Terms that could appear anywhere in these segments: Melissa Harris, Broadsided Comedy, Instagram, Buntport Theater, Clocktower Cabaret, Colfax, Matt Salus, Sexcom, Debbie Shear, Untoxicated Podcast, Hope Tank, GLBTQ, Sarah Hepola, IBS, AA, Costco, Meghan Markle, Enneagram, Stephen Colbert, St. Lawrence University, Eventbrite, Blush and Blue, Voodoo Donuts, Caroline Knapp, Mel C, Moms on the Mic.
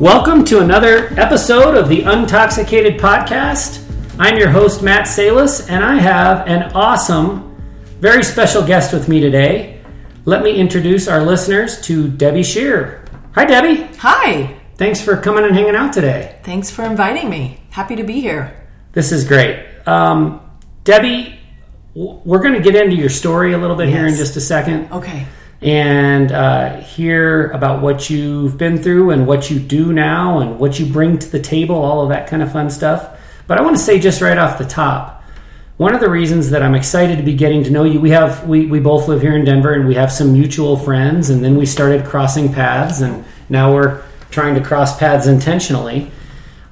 Welcome to another episode of the Untoxicated Podcast. I'm your host, Matt Salus, and I have an awesome, very special guest with me today. Let me introduce our listeners to Debbie Shear. Hi, Debbie. Hi. Thanks for coming and hanging out today. Thanks for inviting me. Happy to be here. This is great. Debbie, we're going to get into your story a little bit here in just a second. Okay. And hear about what you've been through and what you do now and what you bring to the table, all of that kind of fun stuff. But I want to say just right off the top, one of the reasons that I'm excited to be getting to know you, we both live here in Denver and we have some mutual friends, and then we started crossing paths, and now we're trying to cross paths intentionally.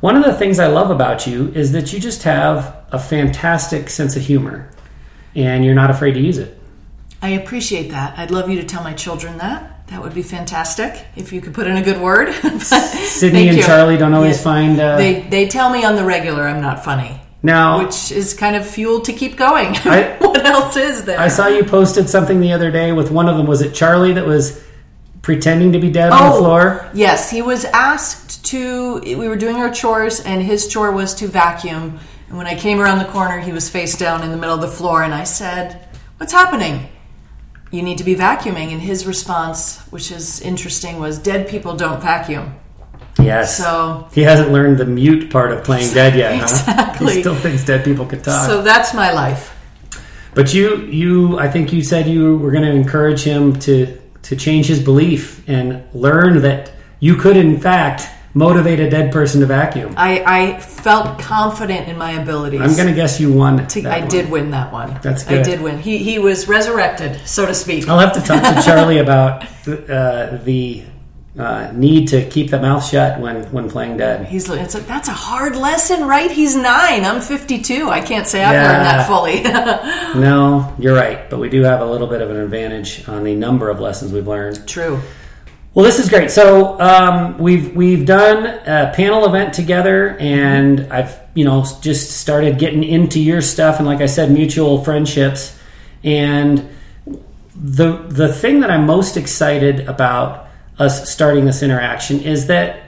One of the things I love about you is that you just have a fantastic sense of humor, and you're not afraid to use it. I appreciate that. I'd love you to tell my children that. That would be fantastic if you could put in a good word. Sydney and Charlie don't always find... They tell me on the regular I'm not funny. Now, which is kind of fuel to keep going. What else is there? I saw you posted something the other day with one of them. Was it Charlie that was pretending to be dead on the floor? Yes. He was asked to... We were doing our chores, and his chore was to vacuum. And when I came around the corner, he was face down in the middle of the floor, and I said, "What's happening? You need to be vacuuming." And his response, which is interesting, was, "Dead people don't vacuum." Yes. So he hasn't learned the mute part of playing dead yet, huh? Exactly. He still thinks dead people can talk. So that's my life. But you I think you said you were going to encourage him to change his belief and learn that you could, in fact, motivate a dead person to vacuum. I felt confident in my abilities. I'm going to guess you won did win that one. That's good. I did win. He was resurrected, so to speak. I'll have to talk to Charlie about the need to keep the mouth shut when playing dead. That's a hard lesson, right? He's 9. I'm 52. I can't say I've learned that fully. No, you're right. But we do have a little bit of an advantage on the number of lessons we've learned. True. Well, this is great. So we've done a panel event together, and I've just started getting into your stuff, and like I said, mutual friendships. And the thing that I'm most excited about us starting this interaction is that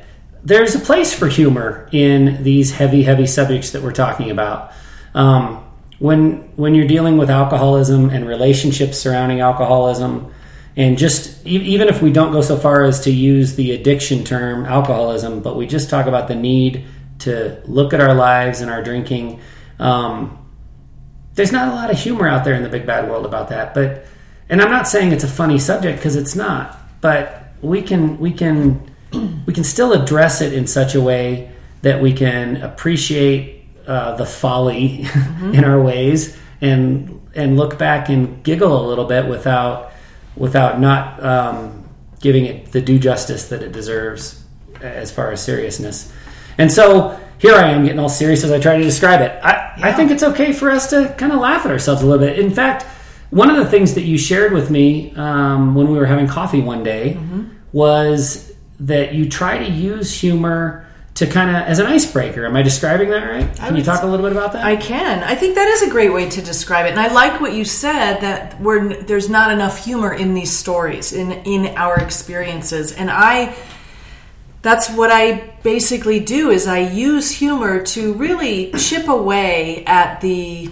there's a place for humor in these heavy, heavy subjects that we're talking about. When you're dealing with alcoholism and relationships surrounding alcoholism. And just even if we don't go so far as to use the addiction term alcoholism, but we just talk about the need to look at our lives and our drinking, there's not a lot of humor out there in the big bad world about that. And I'm not saying it's a funny subject, because it's not, but we can still address it in such a way that we can appreciate the folly in our ways and look back and giggle a little bit without not giving it the due justice that it deserves as far as seriousness. And so here I am getting all serious as I try to describe it. I think it's okay for us to kind of laugh at ourselves a little bit. In fact, one of the things that you shared with me when we were having coffee one day was that you try to use humor to kind of as an icebreaker. Am I describing that right? Can you talk a little bit about that? I can. I think that is a great way to describe it. And I like what you said, that there's not enough humor in these stories, in our experiences. And that's what I basically do, is I use humor to really chip away at the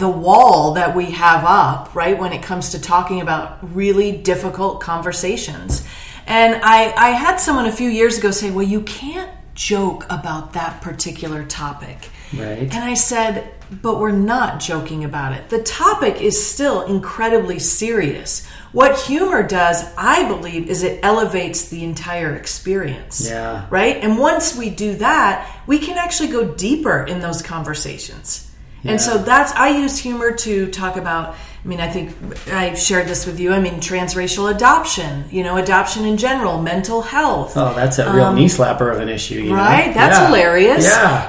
wall that we have up, right, when it comes to talking about really difficult conversations. And I had someone a few years ago say, "Well, you can't joke about that particular topic." Right. And I said, "But we're not joking about it. The topic is still incredibly serious." What humor does, I believe, is it elevates the entire experience. Yeah. Right? And once we do that, we can actually go deeper in those conversations. Yeah. And so I use humor to talk about... I think I shared this with you. Transracial adoption, adoption in general, mental health. Oh, that's a real knee slapper of an issue. Right? That's hilarious. Yeah.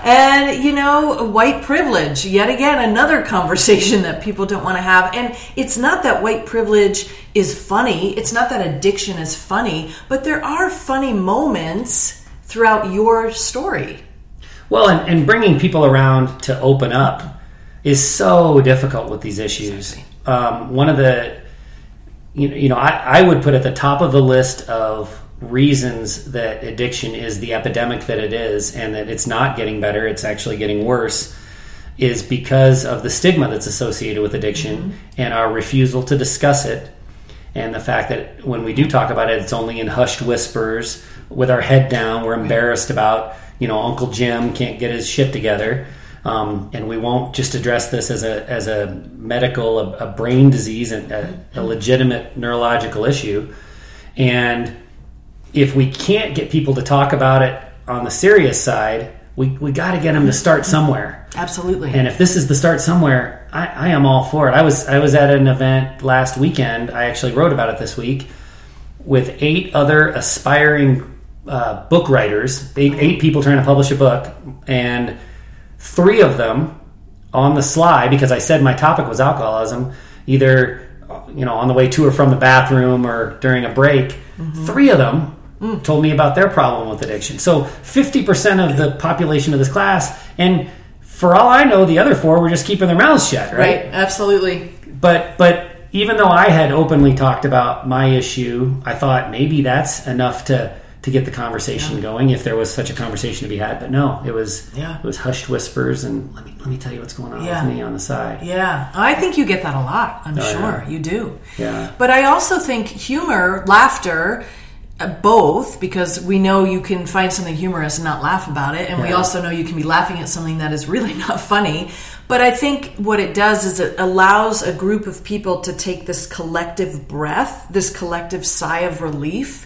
And, white privilege, yet again, another conversation that people don't want to have. And it's not that white privilege is funny. It's not that addiction is funny. But there are funny moments throughout your story. Well, and bringing people around to open up is so difficult with these issues. Exactly. One of the, I would put at the top of the list of reasons that addiction is the epidemic that it is, and that it's not getting better, it's actually getting worse, is because of the stigma that's associated with addiction mm-hmm. and our refusal to discuss it, and the fact that when we do talk about it, it's only in hushed whispers, with our head down. We're embarrassed about, Uncle Jim can't get his shit together, and we won't just address this as a medical, a brain disease, and a legitimate neurological issue. And if we can't get people to talk about it on the serious side, we got to get them to start somewhere. Absolutely. And if this is the start somewhere, I am all for it. I was at an event last weekend. I actually wrote about it this week with 8 other aspiring book writers, eight people trying to publish a book, and 3 of them on the sly, because I said my topic was alcoholism, either on the way to or from the bathroom or during a break, mm-hmm. 3 of them told me about their problem with addiction. So 50% of the population of this class, and for all I know, the other 4 were just keeping their mouths shut, right? Absolutely. But even though I had openly talked about my issue, I thought maybe that's enough to get the conversation going, if there was such a conversation to be had. But no, it was hushed whispers and let me tell you what's going on with me on the side. Yeah. I think you get that a lot. I'm sure you do. Yeah. But I also think humor, laughter, both, because we know you can find something humorous and not laugh about it, and we also know you can be laughing at something that is really not funny. But I think what it does is it allows a group of people to take this collective breath, this collective sigh of relief,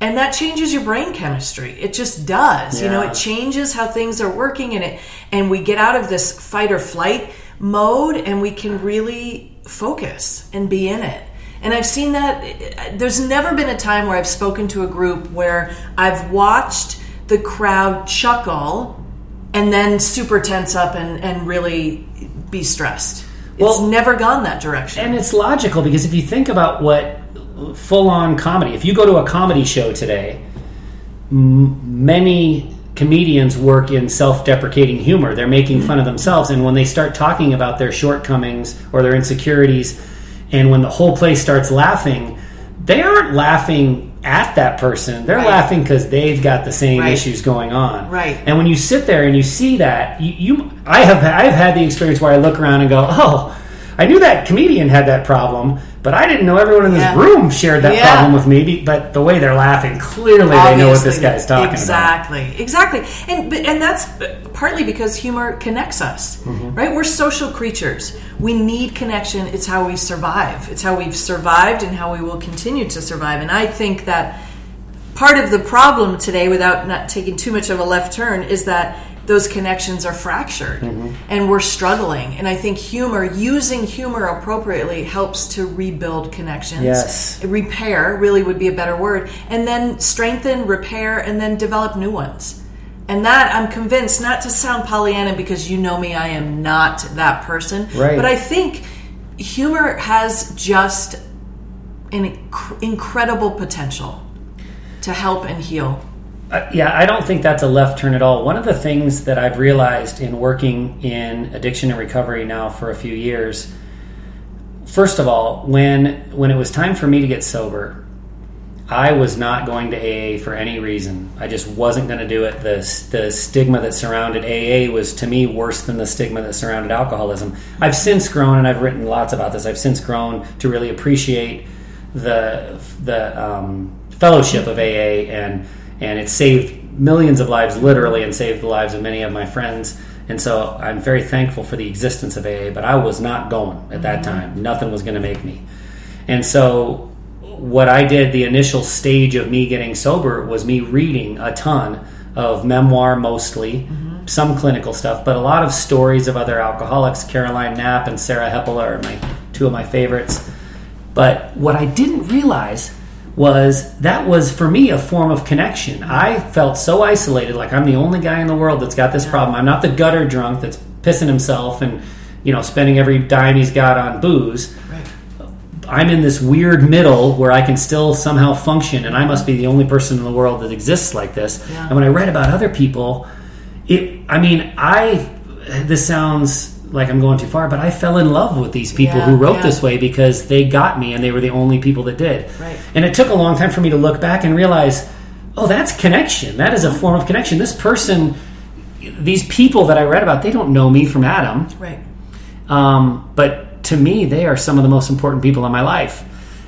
and that changes your brain chemistry. It just does. Yeah. It changes how things are working in it, and we get out of this fight or flight mode, and we can really focus and be in it. And I've seen that. There's never been a time where I've spoken to a group where I've watched the crowd chuckle and then super tense up and really be stressed. It's never gone that direction. And it's logical, because if you think about what full-on comedy, if you go to a comedy show today, many comedians work in self-deprecating humor. They're making fun of themselves. And when they start talking about their shortcomings or their insecurities, and when the whole place starts laughing, they aren't laughing at that person. They're laughing because they've got the same issues going on. Right. And when you sit there and you see that, I've had the experience where I look around and go, oh, I knew that comedian had that problem, but I didn't know everyone in this room shared that problem with me. But the way they're laughing, clearly obviously, they know what this guy's talking about. Exactly. And that's partly because humor connects us, mm-hmm. right? We're social creatures. We need connection. It's how we survive. It's how we've survived and how we will continue to survive. And I think that part of the problem today, without not taking too much of a left turn, is that those connections are fractured mm-hmm. and we're struggling. And I think using humor appropriately helps to rebuild connections. Yes. Repair really would be a better word. And then strengthen, repair, and then develop new ones. And that, I'm convinced, not to sound Pollyanna, because you know me, I am not that person. Right. But I think humor has just an incredible potential to help and heal. Yeah, I don't think that's a left turn at all. One of the things that I've realized in working in addiction and recovery now for a few years, first of all, when it was time for me to get sober, I was not going to AA for any reason. I just wasn't going to do it. The stigma that surrounded AA was, to me, worse than the stigma that surrounded alcoholism. I've since grown, and I've written lots about this, I've since grown to really appreciate the fellowship of AA, and it saved millions of lives, literally, and saved the lives of many of my friends. And so I'm very thankful for the existence of AA, but I was not going at that time. Nothing was going to make me. And so what I did, the initial stage of me getting sober, was me reading a ton of memoir, mostly, some clinical stuff, but a lot of stories of other alcoholics. Caroline Knapp and Sarah Hepola are two of my favorites. But what I didn't realize was that was, for me, a form of connection. I felt so isolated, like I'm the only guy in the world that's got this problem. I'm not the gutter drunk that's pissing himself and spending every dime he's got on booze. I'm in this weird middle where I can still somehow function, and I must be the only person in the world that exists like this. Yeah. And when I read about other people, this sounds like I'm going too far, but I fell in love with these people who wrote this way because they got me, and they were the only people that did. Right. And it took a long time for me to look back and realize, oh, that's connection. That is a form of connection. This person, these people that I read about, they don't know me from Adam. Right. But to me, they are some of the most important people in my life.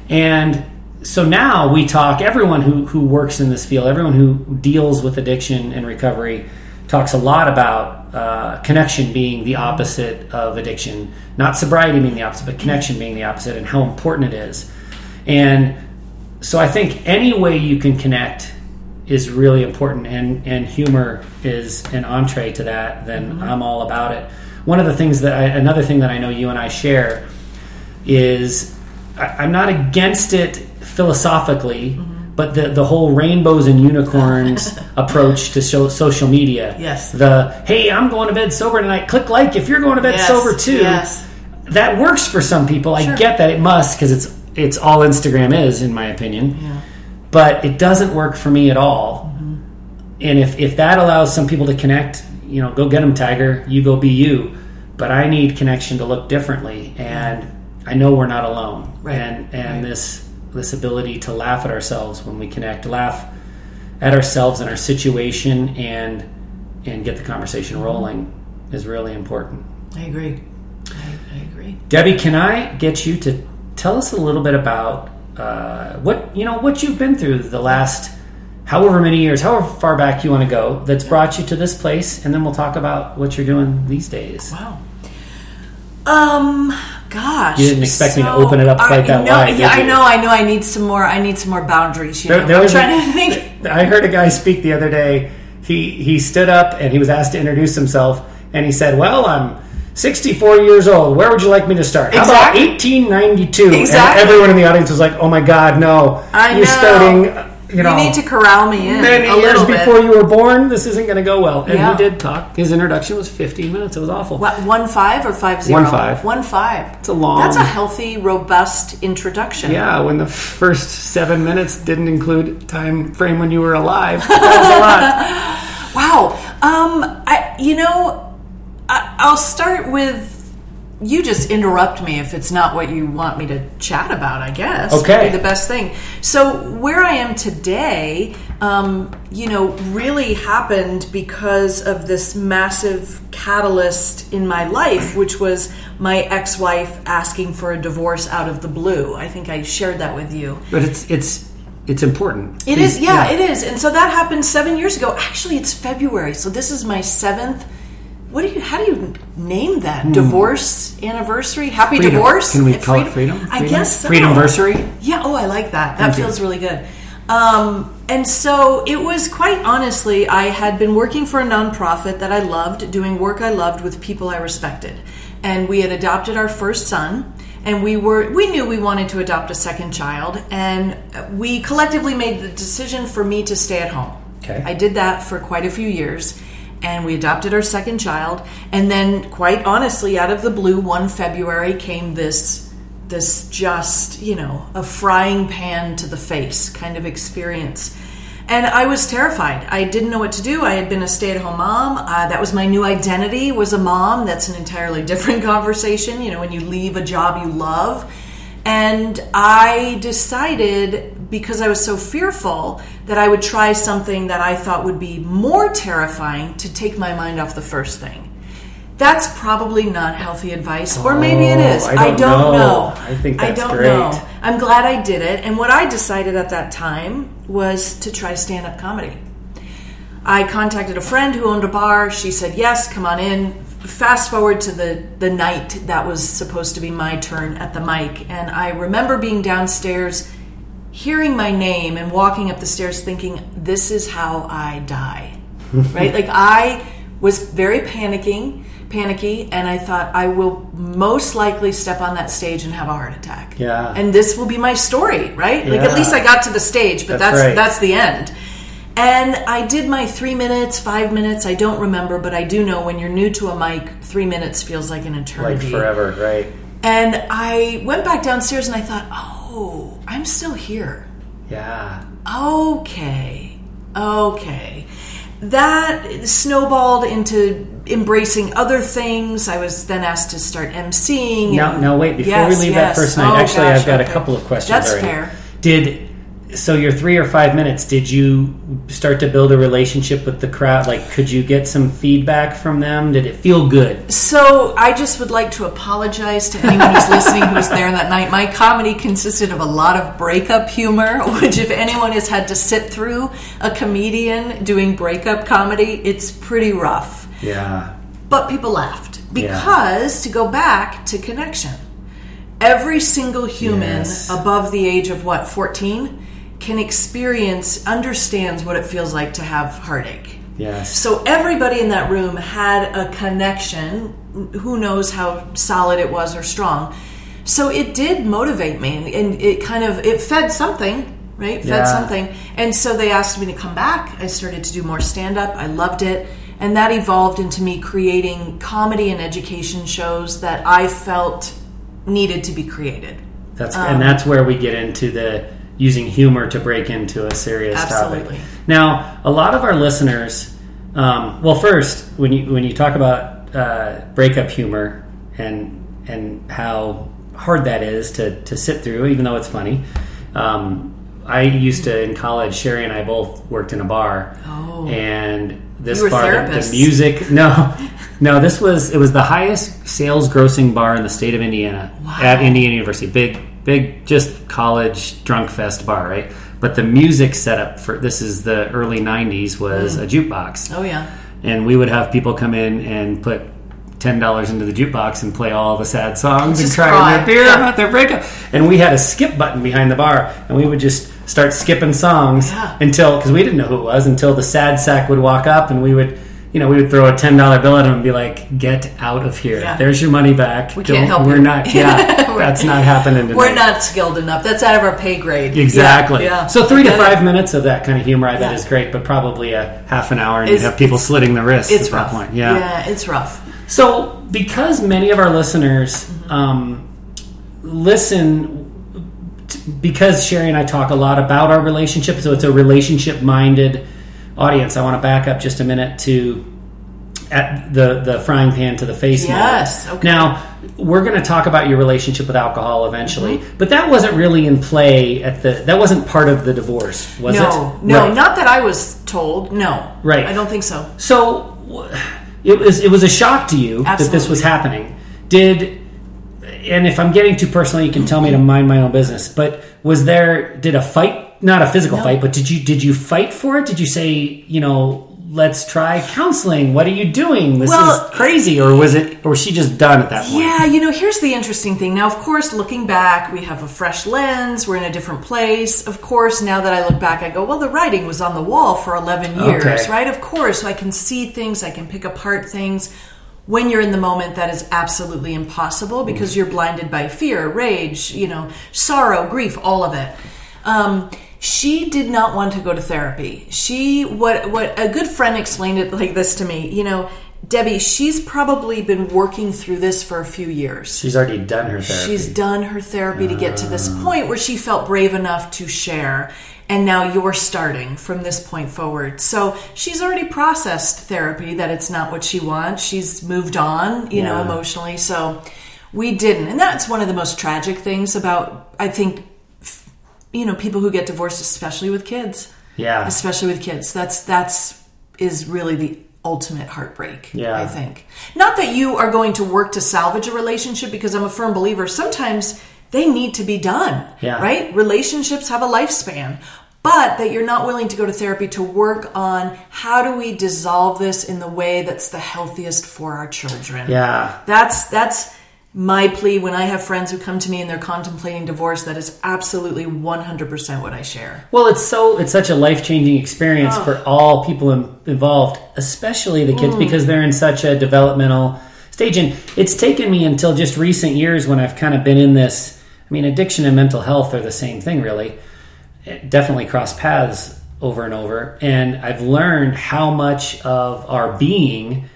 And so now we talk, everyone who works in this field, everyone who deals with addiction and recovery talks a lot about connection being the opposite of addiction. Not sobriety being the opposite, but connection being the opposite, and how important it is. And so I think any way you can connect is really important, and humor is an entree to that. Then I'm all about it. One of the things that another thing that I know you and I share is I'm not against it philosophically, but the whole rainbows and unicorns approach to social media. Yes. The, hey, I'm going to bed sober tonight. Click like if you're going to bed sober too. Yes. That works for some people. Sure. I get that. It must, because it's all Instagram is, in my opinion. Yeah. But it doesn't work for me at all. And if that allows some people to connect, go get them, Tiger. You go be you. But I need connection to look differently. And I know we're not alone. Right. And this ability to laugh at ourselves when we connect, laugh at ourselves and our situation, and get the conversation rolling is really important. I agree. I agree. Debbie, can I get you to tell us a little bit about what you've been through the last however many years, however far back you want to go, that's brought you to this place, and then we'll talk about what you're doing these days. Wow. Gosh. You didn't expect me to open it up quite that wide. Yeah, I know. I need some more boundaries. I'm trying to think. I heard a guy speak the other day. He stood up and he was asked to introduce himself, and he said, well, I'm 64 years old. Where would you like me to start? Exactly. How about 1892? Exactly. And everyone in the audience was like, oh my God, no. You're starting... You need to corral me in many a little bit. Before you were born, this isn't going to go well. And he did talk. His introduction was 15 minutes. It was awful. What, 1-5 or 5-0? 1-5. 1-5. It's a long... That's a healthy, robust introduction. Yeah, when the first 7 minutes didn't include time frame when you were alive. That was a lot. Wow. I'll start with... You just interrupt me if it's not what you want me to chat about, I guess. Okay. Would be the best thing. So where I am today, really happened because of this massive catalyst in my life, which was my ex-wife asking for a divorce out of the blue. I think I shared that with you. But it's important. It is, it is. And so that happened 7 years ago. Actually, it's February, so this is my seventh... How do you name that? Divorce anniversary? Happy freedom. Divorce? Can we call it freedom? I guess so. Freedomversary? Yeah. Oh, I like that. That feels really good. And so it was, quite honestly, I had been working for a nonprofit that I loved, doing work I loved with people I respected. And we had adopted our first son. And we knew we wanted to adopt a second child. And we collectively made the decision for me to stay at home. Okay. I did that for quite a few years. And we adopted our second child. And then, quite honestly, out of the blue, one February came this just, a frying pan to the face kind of experience. And I was terrified. I didn't know what to do. I had been a stay-at-home mom. That was my new identity, was a mom. That's an entirely different conversation, when you leave a job you love. And I decided, because I was so fearful, that I would try something that I thought would be more terrifying to take my mind off the first thing. That's probably not healthy advice, or maybe it is. I don't know. I think that's great. I'm glad I did it. And what I decided at that time was to try stand-up comedy. I contacted a friend who owned a bar. She said, yes, come on in. Fast forward to the night that was supposed to be my turn at the mic, and I remember being downstairs, hearing my name, and walking up the stairs thinking, this is how I die, right? Like, I was very panicky, and I thought, I will most likely step on that stage and have a heart attack. Yeah. And this will be my story, right? Yeah. Like, at least I got to the stage, but that's the end. And I did my 3 minutes, 5 minutes, I don't remember, but I do know when you're new to a mic, 3 minutes feels like an eternity. Like forever, right. And I went back downstairs and I thought, oh, I'm still here. Yeah. Okay. That snowballed into embracing other things. I was then asked to start emceeing. No, wait. Before we leave that first night, I've got a couple of questions. That's already. Fair. So your 3 or 5 minutes, did you start to build a relationship with the crowd? Like, could you get some feedback from them? Did it feel good? So I just would like to apologize to anyone who's listening who was there that night. My comedy consisted of a lot of breakup humor, which if anyone has had to sit through a comedian doing breakup comedy, it's pretty rough. Yeah. But people laughed. Because to go back to connection, every single human above the age of, 14 can understands what it feels like to have heartache. Yes. So everybody in that room had a connection. Who knows how solid it was or strong. So it did motivate me, and it fed something, right? Fed something. And so they asked me to come back. I started to do more stand-up. I loved it. And that evolved into me creating comedy and education shows that I felt needed to be created. And that's where we get into the using humor to break into a serious topic. Now, a lot of our listeners, first, when you talk about breakup humor and how hard that is to sit through, even though it's funny, I used to, in college, Sherry and I both worked in a bar. Oh. And this bar, the music, it was the highest sales grossing bar in the state of Indiana. Wow. At Indiana University. Big, just college drunk fest bar, right? But the music setup for this is the early 90s was a jukebox. Oh, yeah. And we would have people come in and put $10 into the jukebox and play all the sad songs and cry their beer about their breakup. And we had a skip button behind the bar, and we would just start skipping songs until, because we didn't know who it was, until the sad sack would walk up and we would. We would throw a $10 bill at him and be like, "Get out of here! Yeah. There's your money back. We can't help you. We're not. Yeah, that's not happening tonight. We're not skilled enough. That's out of our pay grade." Exactly. Yeah. So 3 to 5 minutes of that kind of humor, I bet, is great, but probably a half an hour, and you have people slitting their wrists at that point. Yeah, it's rough. So, because many of our listeners because Sherry and I talk a lot about our relationship, so it's a relationship-minded audience, I want to back up just a minute to at the frying pan to the face. Yes. Okay. Now, we're going to talk about your relationship with alcohol eventually, but that wasn't really in play that wasn't part of the divorce, was it? No, right. Not that I was told. No. Right. I don't think so. So it was a shock to you. Absolutely. That this was happening. And if I'm getting too personal, you can tell me to mind my own business, but did a fight? Not a physical fight, but did you fight for it? Did you say, let's try counseling? What are you doing? This is crazy. Or was she just done at that point? Yeah, here's the interesting thing. Now, of course, looking back, we have a fresh lens. We're in a different place. Of course, now that I look back, I go, the writing was on the wall for 11 years, right? Of course. So I can see things. I can pick apart things. When you're in the moment, that is absolutely impossible because you're blinded by fear, rage, sorrow, grief, all of it. She did not want to go to therapy. She, what a good friend explained it like this to me, Debbie, she's probably been working through this for a few years. She's already done her therapy. She's done her therapy to get to this point where she felt brave enough to share. And now you're starting from this point forward. So she's already processed therapy, that it's not what she wants. She's moved on, you know, emotionally. So we didn't. And that's one of the most tragic things about, I think, people who get divorced, especially with kids. Yeah. Especially with kids. That's really the ultimate heartbreak, I think. Not that you are going to work to salvage a relationship, because I'm a firm believer. Sometimes they need to be done, right? Relationships have a lifespan. But that you're not willing to go to therapy to work on how do we dissolve this in the way that's the healthiest for our children. Yeah. That's my plea when I have friends who come to me and they're contemplating divorce, that is absolutely 100% what I share. Well, it's such a life-changing experience for all people involved, especially the kids, because they're in such a developmental stage. And it's taken me until just recent years when I've kind of been in this. I mean, addiction and mental health are the same thing, really. It definitely cross paths over and over. And I've learned how much of our being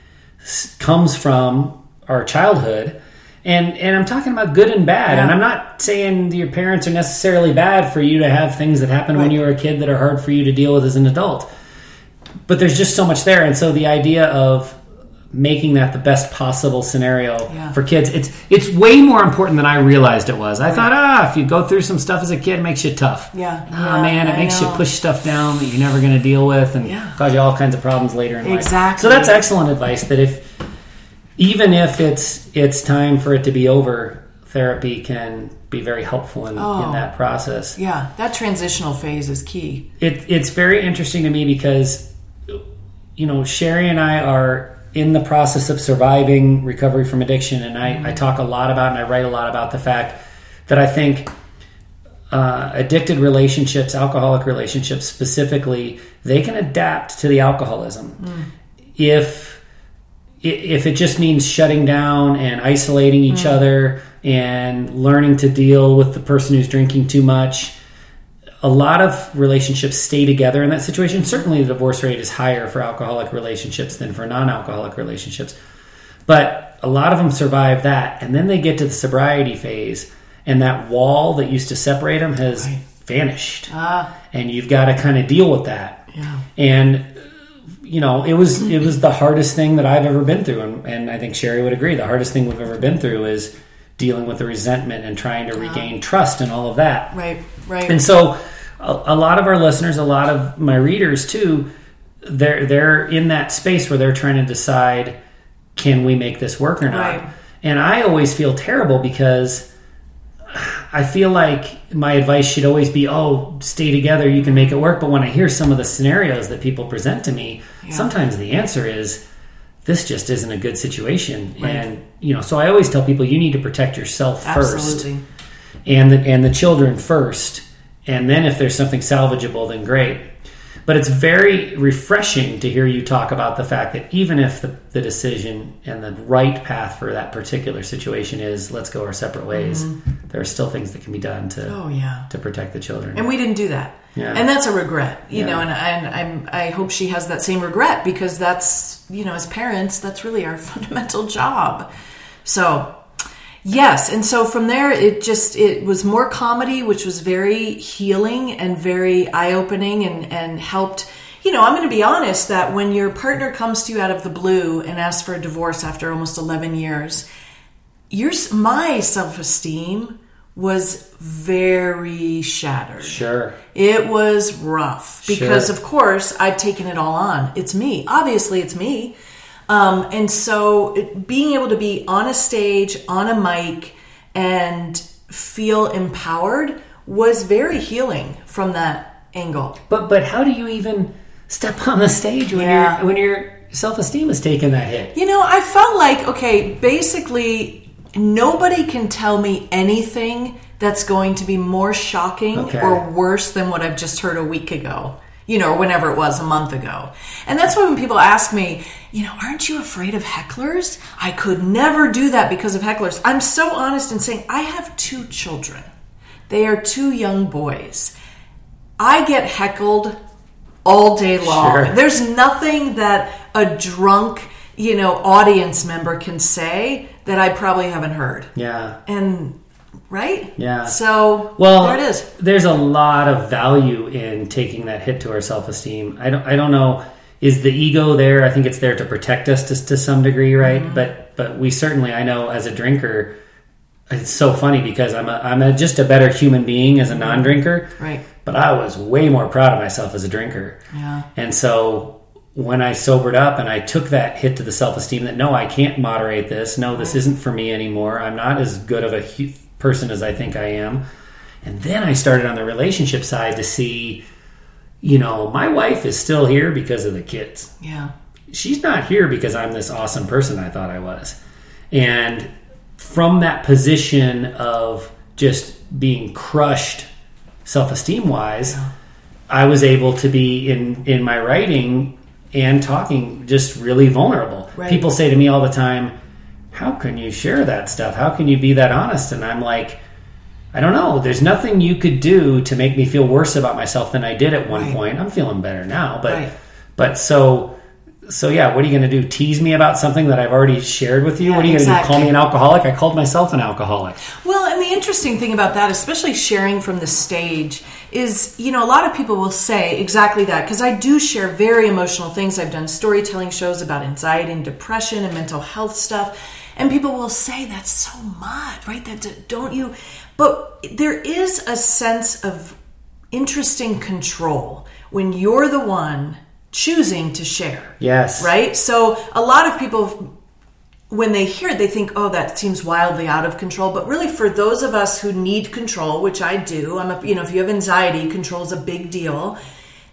comes from our childhood. And I'm talking about good and bad. Yeah. And I'm not saying that your parents are necessarily bad for you to have things that happen when you were a kid that are hard for you to deal with as an adult. But there's just so much there. And so the idea of making that the best possible scenario for kids, it's way more important than I realized it was. I thought, if you go through some stuff as a kid, it makes you tough. It makes you push stuff down that you're never going to deal with and cause you all kinds of problems later in life. Exactly. So that's excellent advice, that even if it's time for it to be over, therapy can be very helpful in that process. Yeah, that transitional phase is key. It's very interesting to me because, Sherry and I are in the process of surviving recovery from addiction, and I talk a lot about and I write a lot about the fact that I think addicted relationships, alcoholic relationships specifically, they can adapt to the alcoholism. If it just means shutting down and isolating each other and learning to deal with the person who's drinking too much, a lot of relationships stay together in that situation. Certainly the divorce rate is higher for alcoholic relationships than for non-alcoholic relationships. But a lot of them survive that, and then they get to the sobriety phase, and that wall that used to separate them has vanished. And you've got to kind of deal with that. Yeah. And it was the hardest thing that I've ever been through, and I think Sherry would agree, the hardest thing we've ever been through is dealing with the resentment and trying to regain trust and all of that. Right. And so a lot of our listeners, a lot of my readers too, they're in that space where they're trying to decide, can we make this work or not? Right. And I always feel terrible because I feel like my advice should always be, stay together, you can make it work. But when I hear some of the scenarios that people present to me, sometimes the answer is, this just isn't a good situation. Right. And, so I always tell people, you need to protect yourself first. And the children first. And then if there's something salvageable, then great. But it's very refreshing to hear you talk about the fact that even if the decision and the right path for that particular situation is let's go our separate ways, there are still things that can be done to protect the children. And we didn't do that. Yeah. And that's a regret, you know, and I hope she has that same regret, because that's, as parents, that's really our fundamental job. So, yes. And so from there, it was more comedy, which was very healing and very eye-opening and helped. I'm going to be honest that when your partner comes to you out of the blue and asks for a divorce after almost 11 years, my self-esteem was very shattered. Sure. It was rough because, of course, I've taken it all on. It's me. Obviously, it's me. And so being able to be on a stage, on a mic, and feel empowered was very healing from that angle. But how do you even step on the stage when your self-esteem is taking that hit? I felt like, basically nobody can tell me anything that's going to be more shocking or worse than what I've just heard a week ago. Whenever it was, a month ago. And that's why when people ask me, aren't you afraid of hecklers? I could never do that because of hecklers. I'm so honest in saying I have 2 children. They are 2 young boys. I get heckled all day long. Sure. There's nothing that a drunk, audience member can say that I probably haven't heard. Yeah. And... right? Yeah. So, there it is. There's a lot of value in taking that hit to our self-esteem. I don't know. Is the ego there? I think it's there to protect us to some degree, right? Mm-hmm. But we certainly, I know as a drinker, it's so funny because I'm just a better human being as a non-drinker. Right. But I was way more proud of myself as a drinker. Yeah. And so when I sobered up and I took that hit to the self-esteem that, no, I can't moderate this. No, this isn't for me anymore. I'm not as good of a person as I think I am. And then I started on the relationship side to see, my wife is still here because of the kids. Yeah. She's not here because I'm this awesome person I thought I was. And from that position of just being crushed self-esteem wise, I was able to be in my writing and talking just really vulnerable. Right. People say to me all the time, how can you share that stuff? How can you be that honest? And I'm like, I don't know. There's nothing you could do to make me feel worse about myself than I did at one point. I'm feeling better now. But so So yeah, what are you going to do? Tease me about something that I've already shared with you? Yeah, what are you going to do? Call me an alcoholic? I called myself an alcoholic. Well, and the interesting thing about that, especially sharing from the stage, is, you know, a lot of people will say exactly that, because I do share very emotional things. I've done storytelling shows about anxiety and depression and mental health stuff, and people will say, that's so much, right? That, don't you? But there is a sense of interesting control when you're the one choosing to share. Yes. Right? So a lot of people, when they hear it, they think, oh, that seems wildly out of control. But really, for those of us who need control, which I do, if you have anxiety, control is a big deal.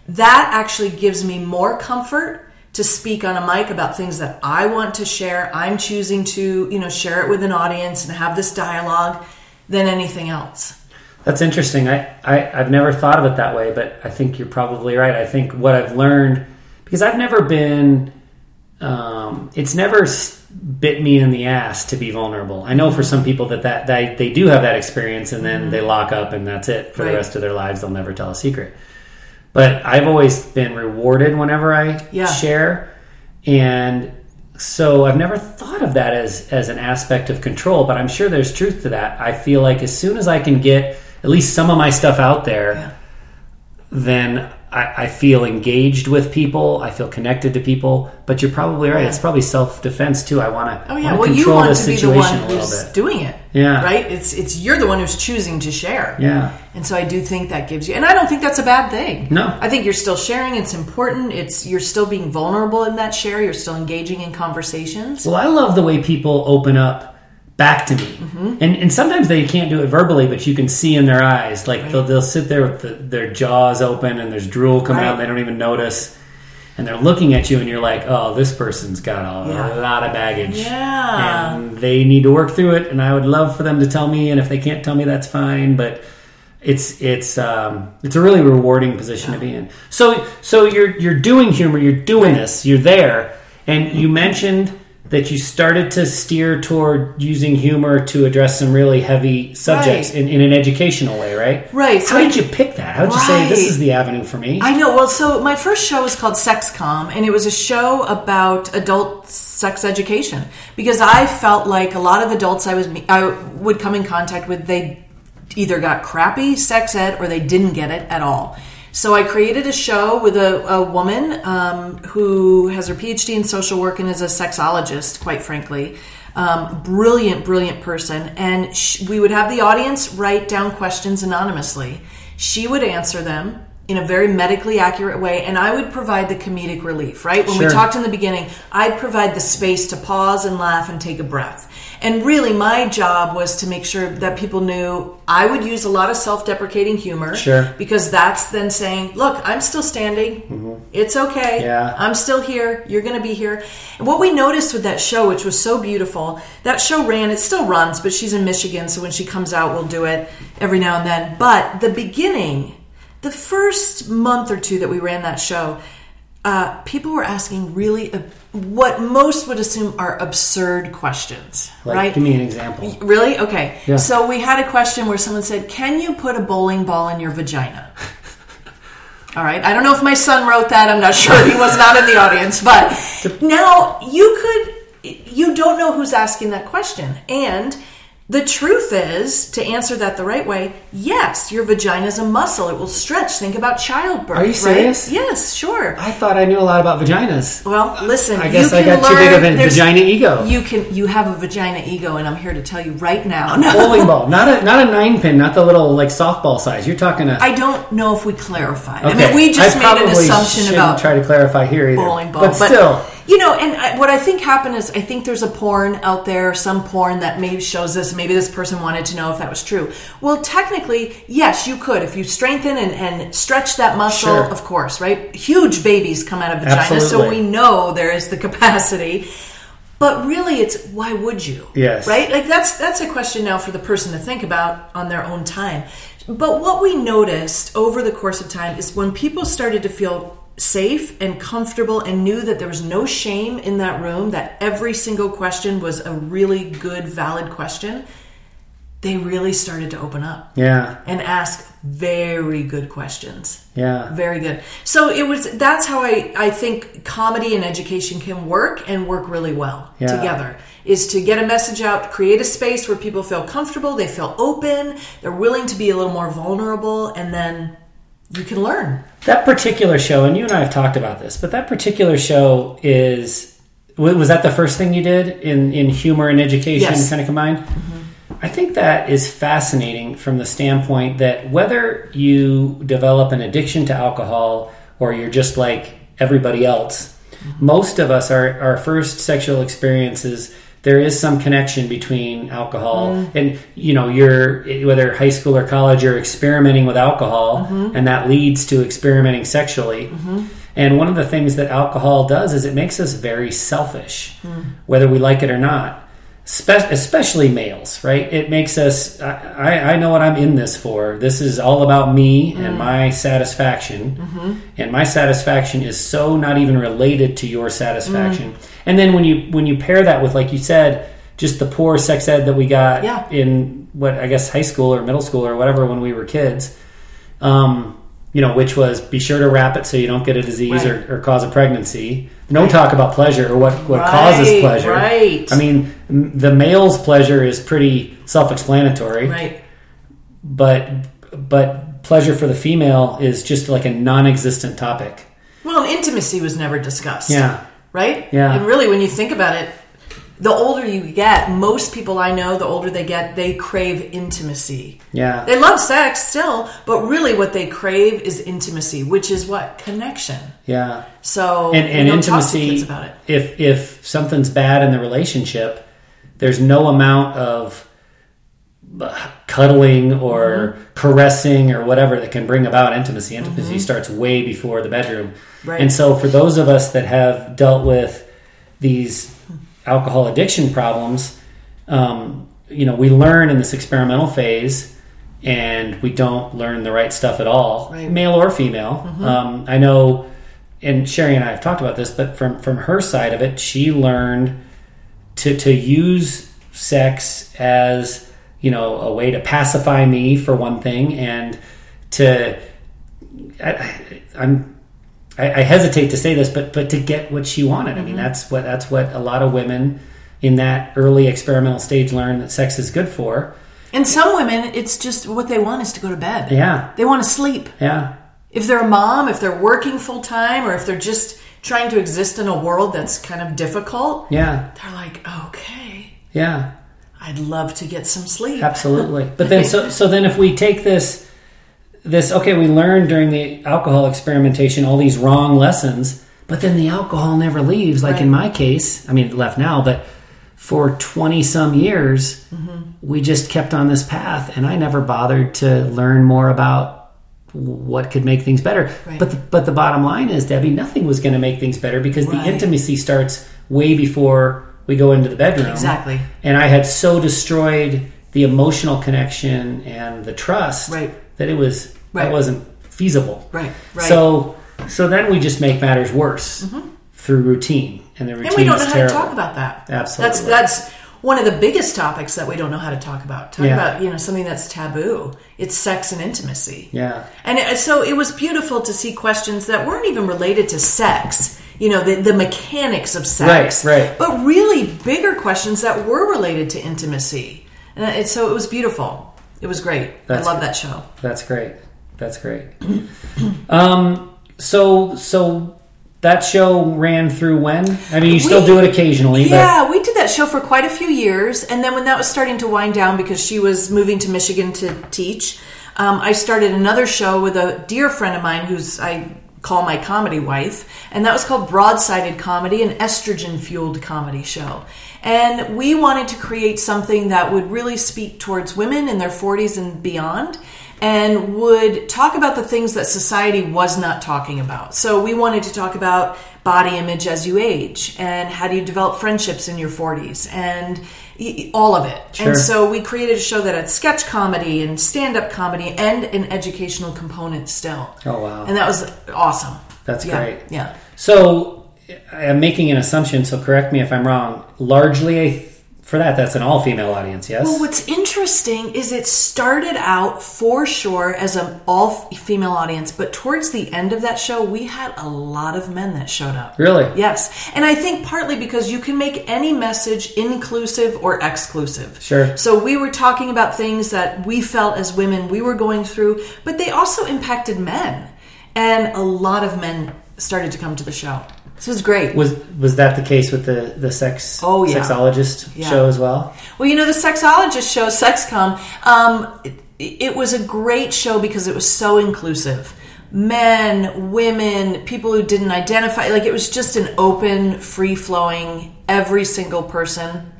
That actually gives me more comfort to speak on a mic about things that I want to share. I'm choosing to, share it with an audience and have this dialogue than anything else. That's interesting. I've never thought of it that way, but I think you're probably right. I think what I've learned, because I've never been, it's never bit me in the ass to be vulnerable. I know for some people that they do have that experience, and then they lock up and that's it for the rest of their lives. They'll never tell a secret. But I've always been rewarded whenever I share. And so I've never thought of that as an aspect of control, but I'm sure there's truth to that. I feel like as soon as I can get at least some of my stuff out there, then I feel engaged with people. I feel connected to people. But you're probably right. Yeah. It's probably self-defense too. I want to control the situation a little bit. You want to be the one who's doing it, right? It's you're the one who's choosing to share. Yeah. And so I do think that gives you, and I don't think that's a bad thing. No. I think you're still sharing. It's important. You're still being vulnerable in that share. You're still engaging in conversations. Well, I love the way people open up back to me. Mm-hmm. And sometimes they can't do it verbally, but you can see in their eyes, like they'll sit there with their jaws open and there's drool coming out and they don't even notice. And they're looking at you and you're like, oh, this person's got a lot of baggage. Yeah. And they need to work through it. And I would love for them to tell me. And if they can't tell me, that's fine. But it's a really rewarding position to be in. So you're doing humor, you're doing this, you're there. And you mentioned that you started to steer toward using humor to address some really heavy subjects in an educational way, right? Right. So how did you pick that? How did you say, this is the avenue for me? I know. Well, so my first show was called Sexcom, and it was a show about adult sex education, because I felt like a lot of adults I would come in contact with, they either got crappy sex ed or they didn't get it at all. So I created a show with a woman who has her PhD in social work and is a sexologist, quite frankly. Brilliant, brilliant person. And we would have the audience write down questions anonymously. She would answer them in a very medically accurate way, and I would provide the comedic relief, right? When we talked in the beginning, I'd provide the space to pause and laugh and take a breath. And really, my job was to make sure that people knew I would use a lot of self-deprecating humor. Sure. Because that's then saying, look, I'm still standing. Mm-hmm. It's okay. Yeah. I'm still here. You're going to be here. And what we noticed with that show, which was so beautiful, that show it still runs, but she's in Michigan, so when she comes out, we'll do it every now and then. But the beginning, the first month or two that we ran that show, people were asking really what most would assume are absurd questions, right? Give me an example. Really? Okay. Yeah. So we had a question where someone said, can you put a bowling ball in your vagina? All right. I don't know if my son wrote that. I'm not sure. He was not in the audience. But now you don't know who's asking that question. And the truth is, to answer that the right way, yes, your vagina is a muscle. It will stretch. Think about childbirth. Are you serious? Right? Yes, sure. I thought I knew a lot about vaginas. Well, listen, I guess I got too big of a vagina ego. You have a vagina ego, and I'm here to tell you right now. A bowling ball, not a 9-pin, not the little like softball size. You're talking I don't know if we clarified. Okay. I mean, we just made an assumption about try to clarify here either. Bowling ball, but still. You know, and what I think happened is I think there's a porn out there, some porn that maybe shows this. Maybe this person wanted to know if that was true. Well, technically, yes, you could. If you strengthen and stretch that muscle, of course, right? Huge babies come out of vaginas, so we know there is the capacity. But really, it's why would you? Yes. Right? Like that's a question now for the person to think about on their own time. But what we noticed over the course of time is when people started to feel safe and comfortable and knew that there was no shame in that room, that every single question was a really good, valid question, they really started to open up. Yeah. And ask very good questions. Yeah. Very good. So it was, that's how I think comedy and education can work and work really well together, is to get a message out, create a space where people feel comfortable, they feel open, they're willing to be a little more vulnerable, and then you can learn. That particular show, and you and I have talked about this, but that particular show is, was that the first thing you did in humor and education kind of combined? Mm-hmm. I think that is fascinating from the standpoint that whether you develop an addiction to alcohol or you're just like everybody else, most of us, our first sexual experiences, there is some connection between alcohol and, you know, you're, whether high school or college, you're experimenting with alcohol and that leads to experimenting sexually. Mm-hmm. And one of the things that alcohol does is it makes us very selfish, whether we like it or not. Especially males, right? It makes us, I know what I'm in this for. This is all about me and my satisfaction. Mm-hmm. And my satisfaction is so not even related to your satisfaction. And then when you pair that with, like you said, just the poor sex ed that we got in what, I guess, high school or middle school or whatever when we were kids, you know, which was be sure to wrap it so you don't get a disease or cause a pregnancy. No talk about pleasure or what causes pleasure. Right. I mean, the male's pleasure is pretty self-explanatory. Right. But pleasure for the female is just like a non-existent topic. Well, intimacy was never discussed. Yeah. Right? Yeah. And really, when you think about it, the older you get, most people I know, the older they get, they crave intimacy. Yeah. They love sex still, but really what they crave is intimacy, which is what? Connection. Yeah. So, and intimacy, talk to kids about it. If something's bad in the relationship, there's no amount of cuddling or caressing or whatever that can bring about intimacy. Intimacy starts way before the bedroom. Right. And so for those of us that have dealt with these alcohol addiction problems, you know, we learn in this experimental phase and we don't learn the right stuff at all, male or female. I know, and Sherry and I have talked about this, but from her side of it, she learned to use sex as, you know, a way to pacify me for one thing, and to I hesitate to say this, but to get what she wanted. I mean, that's what a lot of women in that early experimental stage learn that sex is good for. And some women, it's just what they want is to go to bed. Yeah. They want to sleep. Yeah. If they're a mom, if they're working full time, or if they're just trying to exist in a world that's kind of difficult. Yeah. They're like, okay. Yeah. I'd love to get some sleep. Absolutely. But then, so then if we take this, okay, we learned during the alcohol experimentation all these wrong lessons, but then the alcohol never leaves. Like in my case, I mean, it left now, but for 20-some years, we just kept on this path, and I never bothered to learn more about what could make things better. Right. But the bottom line is, Debbie, nothing was going to make things better because the intimacy starts way before we go into the bedroom. Exactly. And I had so destroyed the emotional connection and the trust that it was... That wasn't feasible. Right. So then we just make matters worse through routine. And the routine is terrible. And we don't know how to talk about that. Absolutely. That's one of the biggest topics that we don't know how to talk about. Talk about, you know, something that's taboo. It's sex and intimacy. Yeah. And so it was beautiful to see questions that weren't even related to sex. You know, the mechanics of sex. Right. But really bigger questions that were related to intimacy. And so it was beautiful. It was great. I love that show. That's great. So that show ran through when? I mean, you still do it occasionally. Yeah, but we did that show for quite a few years. And then when that was starting to wind down because she was moving to Michigan to teach, I started another show with a dear friend of mine who's I call my comedy wife. And that was called Broadsided Comedy, an estrogen-fueled comedy show. And we wanted to create something that would really speak towards women in their 40s and beyond, and would talk about the things that society was not talking about. So we wanted to talk about body image as you age, and how do you develop friendships in your 40s, and all of it. Sure. And so we created a show that had sketch comedy and stand-up comedy and an educational component still. Oh, wow. And that was awesome. That's great. Yeah. So I'm making an assumption, so correct me if I'm wrong, largely a for that, that's an all-female audience, yes? Well, what's interesting is it started out for sure as an all-female audience, but towards the end of that show, we had a lot of men that showed up. Really? Yes. And I think partly because you can make any message inclusive or exclusive. Sure. So we were talking about things that we felt as women we were going through, but they also impacted men. And a lot of men started to come to the show. This was great. Was that the case with the sexologist show as well? Well, you know, the sexologist show, Sexcom, it was a great show because it was so inclusive. Men, women, people who didn't identify. Like, it was just an open, free-flowing, every single person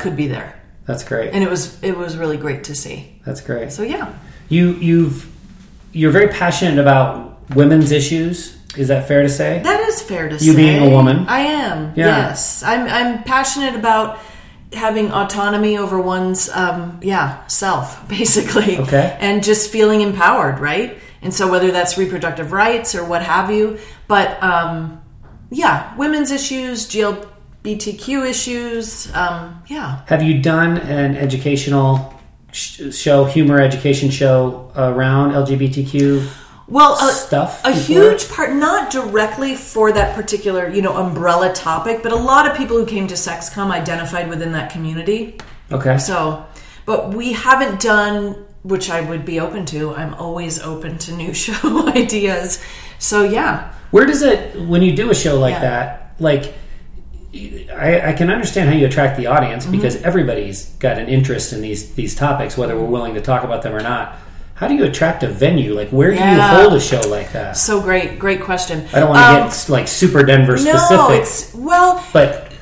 could be there. That's great. And it was really great to see. That's great. So, yeah. You're very passionate about women's issues. Is that fair to say? That is fair to say. You being a woman. I am, yes. I'm passionate about having autonomy over one's, self, basically. Okay. And just feeling empowered, right? And so whether that's reproductive rights or what have you. But, women's issues, GLBTQ issues, Have you done an educational show, humor education show around LGBTQ well, stuff a huge part, not directly for that particular, umbrella topic, but a lot of people who came to Sexcom identified within that community. Okay. So, but we haven't done, which I would be open to. I'm always open to new show ideas. So, yeah. Where does it, when you do a show like that, like, I can understand how you attract the audience because everybody's got an interest in these topics, whether we're willing to talk about them or not. How do you attract a venue? Like, where do you hold a show like that? So great question. I don't want to get, super Denver specific. No, but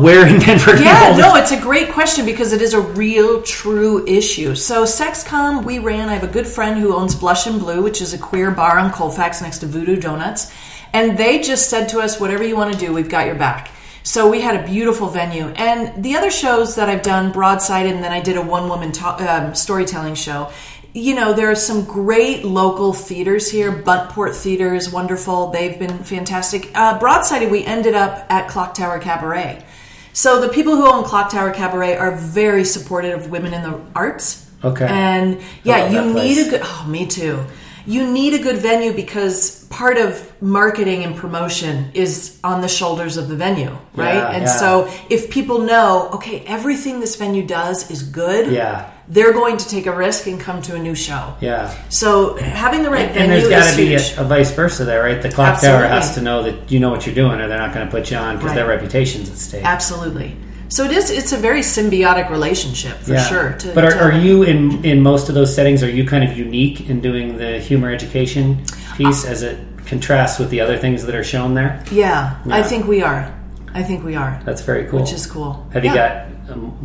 where in Denver do you hold it? Yeah, no, it's a great question because it is a real, true issue. So, Sexcom, we ran, I have a good friend who owns Blush and Blue, which is a queer bar on Colfax next to Voodoo Donuts, and they just said to us, whatever you want to do, we've got your back. So we had a beautiful venue. And the other shows that I've done, Broadsided, and then I did a one-woman storytelling show, there are some great local theaters here. Buntport Theater is wonderful. They've been fantastic. Broadsided, we ended up at Clocktower Cabaret. So the people who own Clocktower Cabaret are very supportive of women in the arts. Okay. And, you need a good... Oh, me too. You need a good venue because part of marketing and promotion is on the shoulders of the venue, right? Yeah, and so if people know, okay, everything this venue does is good, they're going to take a risk and come to a new show. Yeah. So having the right venue is huge. And there's got to be a vice versa there, right? The Clock Tower has to know that you know what you're doing or they're not going to put you on because their reputation's at stake. Absolutely. So it's a very symbiotic relationship for sure. But are you in most of those settings? Are you kind of unique in doing the humor education piece as it contrasts with the other things that are shown there? Yeah, I think we are. That's very cool. Which is cool. Have you got?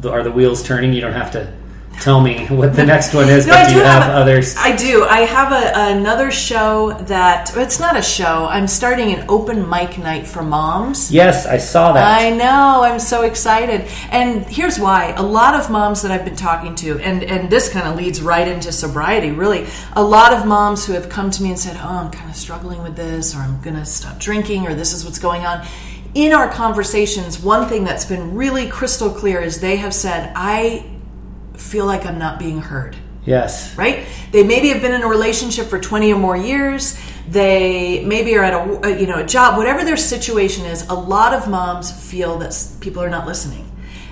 Are the wheels turning? You don't have to tell me what the next one is. But do you have others? I do. I have another show that... It's not a show. I'm starting an open mic night for moms. Yes, I saw that. I know. I'm so excited. And here's why. A lot of moms that I've been talking to, and this kind of leads right into sobriety, really. A lot of moms who have come to me and said, oh, I'm kind of struggling with this, or I'm going to stop drinking, or this is what's going on. In our conversations, one thing that's been really crystal clear is they have said, I feel like I'm not being heard. Yes. Right? They maybe have been in a relationship for 20 or more years. They maybe are at a job. Whatever their situation is, a lot of moms feel that people are not listening.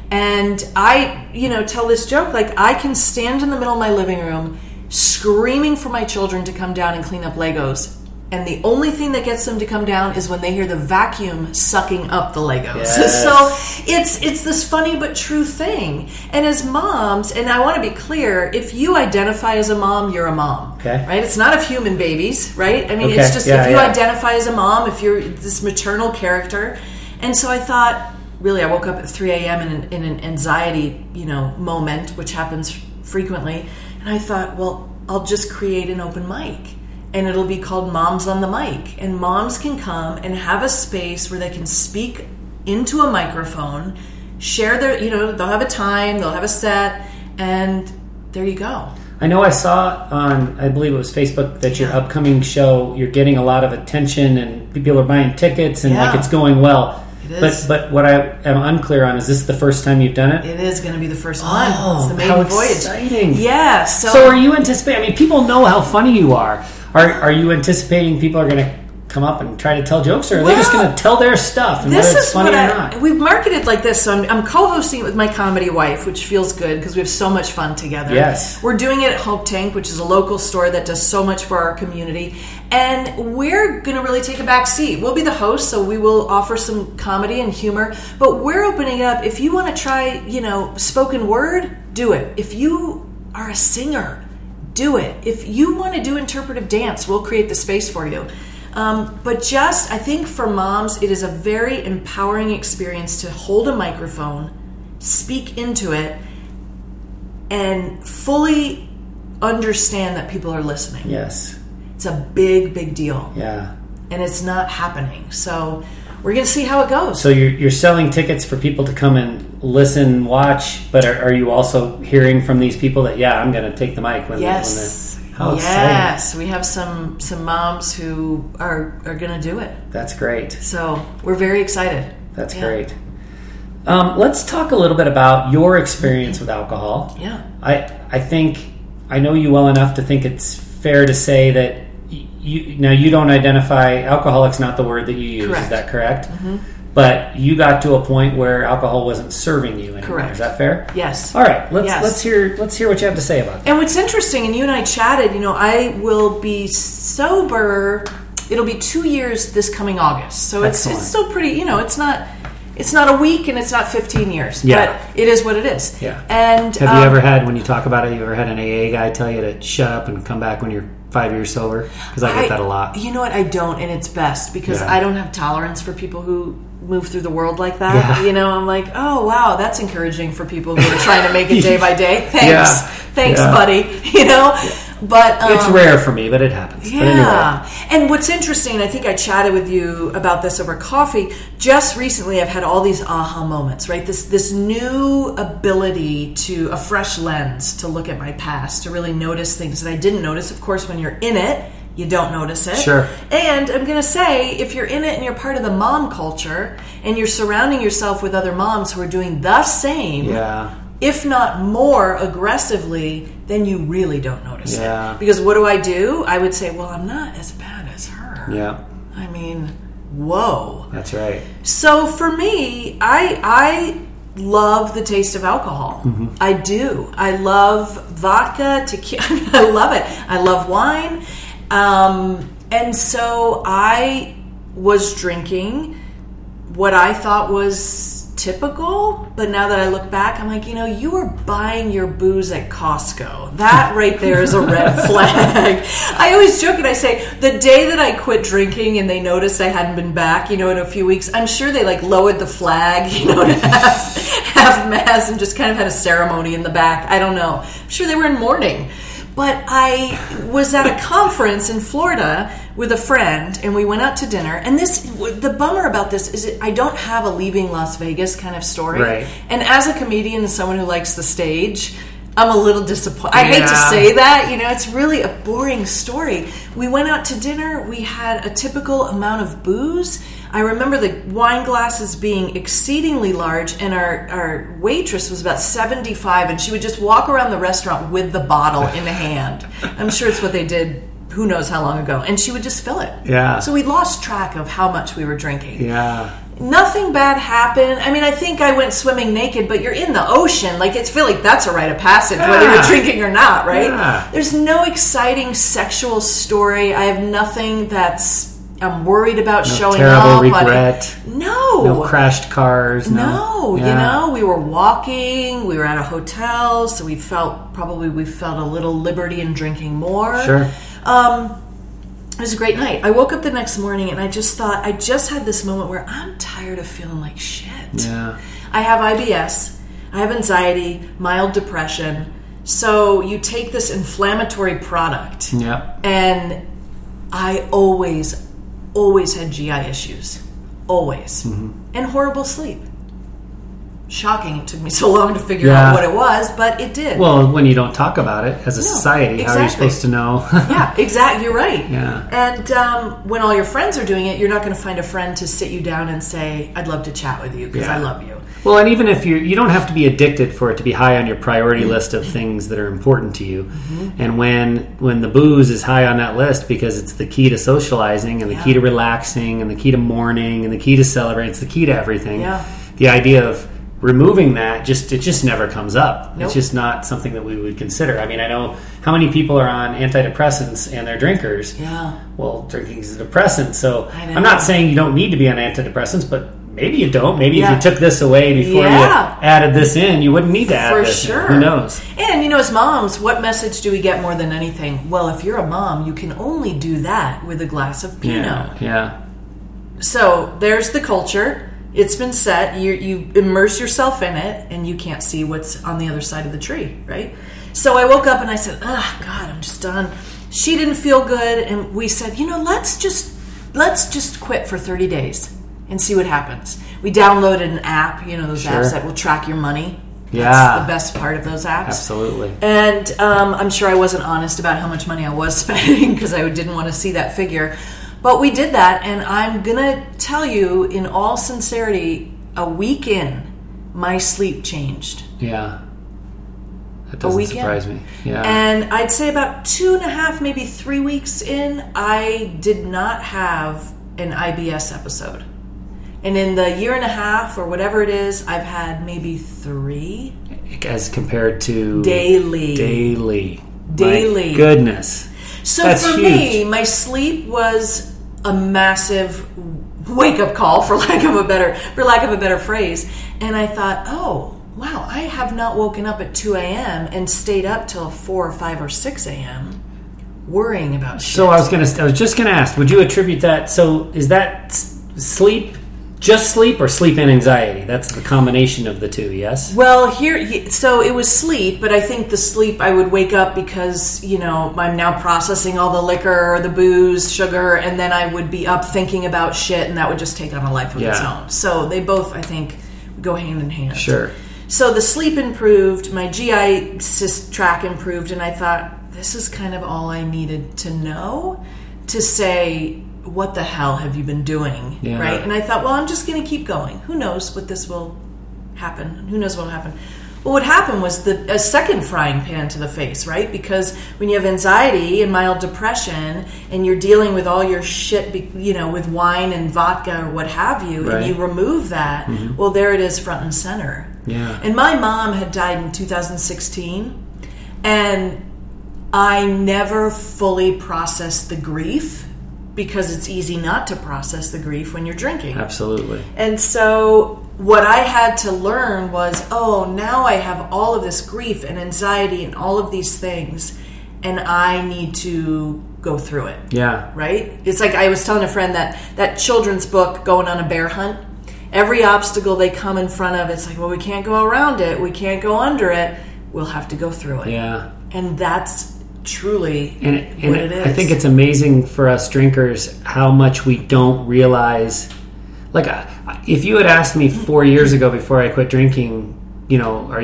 And I, tell this joke, I can stand in the middle of my living room screaming for my children to come down and clean up Legos. And the only thing that gets them to come down is when they hear the vacuum sucking up the Legos. Yes. So it's this funny but true thing. And as moms, and I want to be clear, if you identify as a mom, you're a mom. Okay. Right? It's not of human babies, right? I mean, it's just if you identify as a mom, if you're this maternal character. And so I thought, really, I woke up at 3 a.m. in an anxiety, moment, which happens frequently. And I thought, well, I'll just create an open mic. And it'll be called Moms on the Mic. And moms can come and have a space where they can speak into a microphone, share their, they'll have a time, they'll have a set, and there you go. I know I saw on, I believe it was Facebook, that your upcoming show, you're getting a lot of attention and people are buying tickets and it's going well. It is. But what I am unclear on is this the first time you've done it? It is going to be the first one. It's the maiden voyage. Exciting. Yeah. So are you anticipating? I mean, people know how funny you are. Are you anticipating people are going to come up and try to tell jokes, or are they just going to tell their stuff and whether it's funny or not? We've marketed like this, so I'm co-hosting it with my comedy wife, which feels good because we have so much fun together. Yes. We're doing it at Hope Tank, which is a local store that does so much for our community, and we're going to really take a back seat. We'll be the host, so we will offer some comedy and humor, but we're opening up. If you want to try, spoken word, do it. If you are a singer, do it. If you want to do interpretive dance, we'll create the space for you. I think for moms, it is a very empowering experience to hold a microphone, speak into it, and fully understand that people are listening. Yes. It's a big, big deal. Yeah. And it's not happening. So we're going to see how it goes. So you're selling tickets for people to come and listen, watch, but are you also hearing from these people that, I'm going to take the mic when they're... Yes, we have some moms who are going to do it. That's great. So we're very excited. That's great. Let's talk a little bit about your experience with alcohol. Yeah. I think I know you well enough to think it's fair to say that you don't identify, alcoholic's not the word that you use, correct. Is that correct? Mm-hmm. But you got to a point where alcohol wasn't serving you anymore. Correct. Is that fair? Yes. All right. Let's hear what you have to say about that. And what's interesting, and you and I chatted, I will be sober. It'll be 2 years this coming August. So it's still pretty, it's not a week and it's not 15 years. Yeah. But it is what it is. Yeah. And have you ever had, when you talk about it, you ever had an AA guy tell you to shut up and come back when you're 5 years sober? Because I get that a lot. You know what? I don't, and it's best because I don't have tolerance for people who move through the world like that. Yeah. I'm like, oh wow, that's encouraging for people who are trying to make it day by day. Thanks. Thanks, buddy. But it's rare for me, but it happens. Yeah. But anyway. And what's interesting, I think I chatted with you about this over coffee. Just recently I've had all these aha moments, right? This new ability to a fresh lens to look at my past, to really notice things that I didn't notice. Of course, when you're in it, you don't notice it. Sure. And I'm going to say, if you're in it and you're part of the mom culture and you're surrounding yourself with other moms who are doing the same, if not more aggressively, then you really don't notice it. Because what do? I would say, well, I'm not as bad as her. Yeah. I mean, whoa. That's right. So for me, I love the taste of alcohol. Mm-hmm. I do. I love vodka, tequila. I love it. I love wine. And so I was drinking what I thought was typical, but now that I look back, I'm like, you were buying your booze at Costco. That right there is a red flag. I always joke and I say, the day that I quit drinking and they noticed I hadn't been back, in a few weeks, I'm sure they lowered the flag, to have mass and just kind of had a ceremony in the back. I don't know. I'm sure they were in mourning. But I was at a conference in Florida with a friend, and we went out to dinner. And the bummer about this is I don't have a Leaving Las Vegas kind of story. Right. And as a comedian and someone who likes the stage, I'm a little disappointed. I hate to say that. It's really a boring story. We went out to dinner. We had a typical amount of booze. I remember the wine glasses being exceedingly large, and our waitress was about 75, and she would just walk around the restaurant with the bottle in the hand. I'm sure it's what they did who knows how long ago. And she would just fill it. Yeah. So we lost track of how much we were drinking. Yeah. Nothing bad happened. I mean, I think I went swimming naked, but you're in the ocean. I feel like that's a rite of passage, whether you're drinking or not, right? Yeah. There's no exciting sexual story. I have nothing that's... I'm worried about showing up. No terrible regret. No crashed cars. No. We were walking. We were at a hotel, so we felt a little liberty in drinking more. Sure. It was a great night. I woke up the next morning and I just thought, I just had this moment where I'm tired of feeling like shit. Yeah. I have IBS. I have anxiety, mild depression. So you take this inflammatory product. Yeah. And I always had GI issues. Always. Mm-hmm. And horrible sleep. shocking. It took me so long to figure out what it was, but it did. Well, when you don't talk about it as a society, exactly. How are you supposed to know? Yeah, exactly. You're right. Yeah. And when all your friends are doing it, you're not going to find a friend to sit you down and say, I'd love to chat with you because I love you. Well, and even if you don't have to be addicted for it to be high on your priority list of things that are important to you. Mm-hmm. And when the booze is high on that list because it's the key to socializing and the key to relaxing and the key to mourning and the key to celebrate, it's the key to everything. Yeah. The idea of removing that just never comes up. Nope. It's just not something that we would consider. I mean, I know how many people are on antidepressants and they're drinkers. Yeah. Well, drinking is a depressant, so I'm not saying you don't need to be on antidepressants, but maybe you don't. Maybe if you took this away before you added this in, you wouldn't need to add this in. For sure. Who knows? And, you know, as moms, what message do we get more than anything? Well, if you're a mom, you can only do that with a glass of Pinot. Yeah. So there's the culture. It's been set. You immerse yourself in it, and you can't see what's on the other side of the tree, right? So I woke up, and I said, oh, God, I'm just done. She didn't feel good, and we said, you know, let's just quit for 30 days. And see what happens. We downloaded an app, you know, those apps that will track your money. Yeah. That's the best part of those apps. Absolutely. And I'm sure I wasn't honest about how much money I was spending because I didn't want to see that figure. But we did that, and I'm going to tell you, in all sincerity, a week in, my sleep changed. Yeah. That doesn't surprise me. Yeah. And I'd say about 2.5, maybe 3 weeks in, I did not have an IBS episode. And in the 1.5 years or whatever it is, I've had maybe 3. As compared to... Daily. My goodness. So that's for huge. Me, my sleep was a massive wake-up call, for lack of a better phrase. And I thought, oh, wow, I have not woken up at 2 a.m. and stayed up till 4 or 5 or 6 a.m. worrying about shit. So I was just going to ask, would you attribute that... So is that sleep... Just sleep or sleep and anxiety? That's the combination of the two, yes? Well, so it was sleep, but I think the sleep, I would wake up because, you know, I'm now processing all the liquor, the booze, sugar, and then I would be up thinking about shit, and that would just take on a life of its own. So they both, I think, go hand in hand. Sure. So the sleep improved, my GI tract improved, and I thought, this is kind of all I needed to know to say... what the hell have you been doing, right? And I thought, well, I'm just going to keep going. Who knows what this will happen? Who knows what will happen? Well, what happened was a second frying pan to the face, right? Because when you have anxiety and mild depression and you're dealing with all your shit, you know, with wine and vodka or what have you, right. And you remove that, well, there it is front and center. Yeah. And my mom had died in 2016, and I never fully processed the grief because it's easy not to process the grief when you're drinking. Absolutely. And so what I had to learn was, oh, now I have all of this grief and anxiety and all of these things, and I need to go through it. Yeah. Right? It's like I was telling a friend that children's book, Going on a Bear Hunt, every obstacle they come in front of, it's like, well, we can't go around it. We can't go under it. We'll have to go through it. Yeah. And that's... truly and what it is. I think it's amazing for us drinkers how much we don't realize. Like, if you had asked me 4 years ago before I quit drinking, you know, are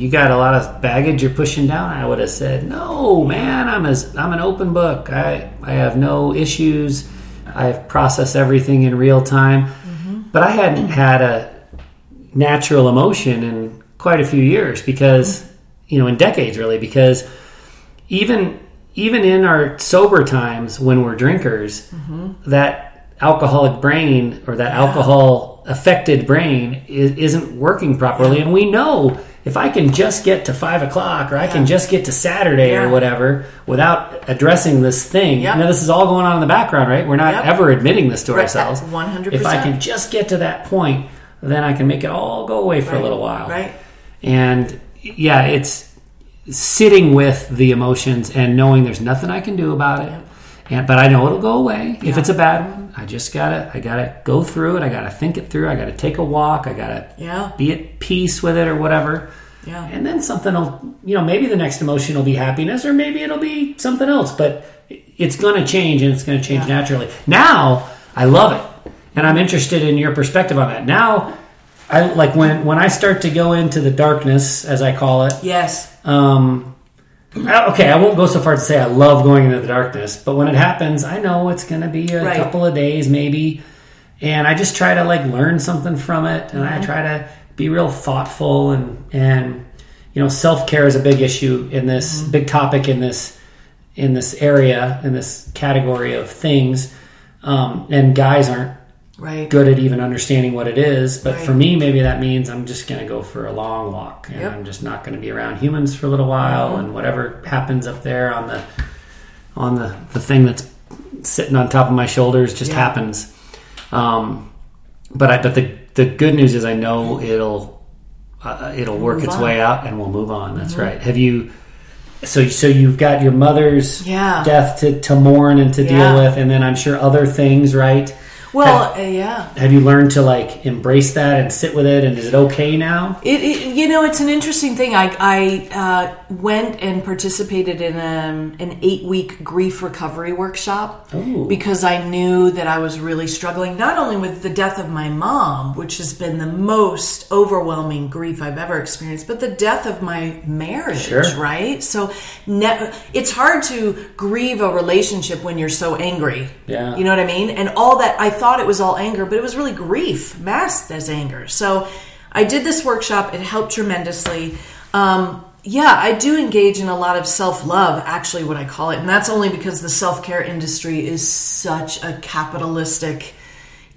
you got a lot of baggage you're pushing down, I would have said, no, man, I'm an open book. I have no issues. I've processed everything in real time. Mm-hmm. But I hadn't had a natural emotion in quite a few years because, you know, in decades really, because even in our sober times when we're drinkers, that alcoholic brain or that alcohol-affected brain isn't working properly. And we know if I can just get to 5 o'clock or I can just get to Saturday or whatever without addressing this thing. Yep. Now, this is all going on in the background, right? We're not ever admitting this to ourselves. 100%. If I can just get to that point, then I can make it all go away for a little while. Right. And, yeah, it's... sitting with the emotions and knowing there's nothing I can do about it, but I know it'll go away. If it's a bad one, I just gotta go through it. I gotta think it through. I gotta take a walk. I gotta be at peace with it or whatever. Yeah. And then something will, you know, maybe the next emotion will be happiness or maybe it'll be something else. But it's gonna change and it's gonna change naturally. Now I love it, and I'm interested in your perspective on that. Now I like when I start to go into the darkness, as I call it. Yes. Okay, I won't go so far to say I love going into the darkness, but when it happens, I know it's going to be a couple of days maybe, and I just try to like learn something from it, and I try to be real thoughtful, and you know, self-care is a big issue in this, big topic in this area, in this category of things, and guys aren't good at even understanding what it is, but for me, maybe that means I'm just going to go for a long walk, and I'm just not going to be around humans for a little while, and whatever happens up there on the thing that's sitting on top of my shoulders just happens. But the good news is I know it'll work its way out, and we'll move on. That's right. Have you? So you've got your mother's death to mourn and to deal with, and then I'm sure other things, right? Well, have you learned to like embrace that and sit with it? And is it okay now? It you know, it's an interesting thing. I went and participated in an 8-week grief recovery workshop because I knew that I was really struggling, not only with the death of my mom, which has been the most overwhelming grief I've ever experienced, but the death of my marriage, right? So it's hard to grieve a relationship when you're so angry. Yeah. You know what I mean? And all that, I thought it was all anger, but it was really grief masked as anger. So I did this workshop. It helped tremendously. I do engage in a lot of self-love, actually, what I call it. And that's only because the self-care industry is such a capitalistic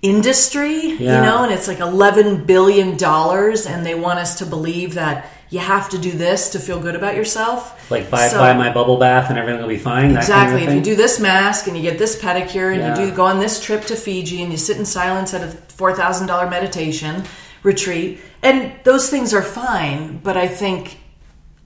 industry, you know, and it's like $11 billion, and they want us to believe that you have to do this to feel good about yourself. Like buy my bubble bath and everything will be fine. Exactly. If you do this mask and you get this pedicure and you go on this trip to Fiji and you sit in silence at a $4,000 meditation retreat, and those things are fine. But I think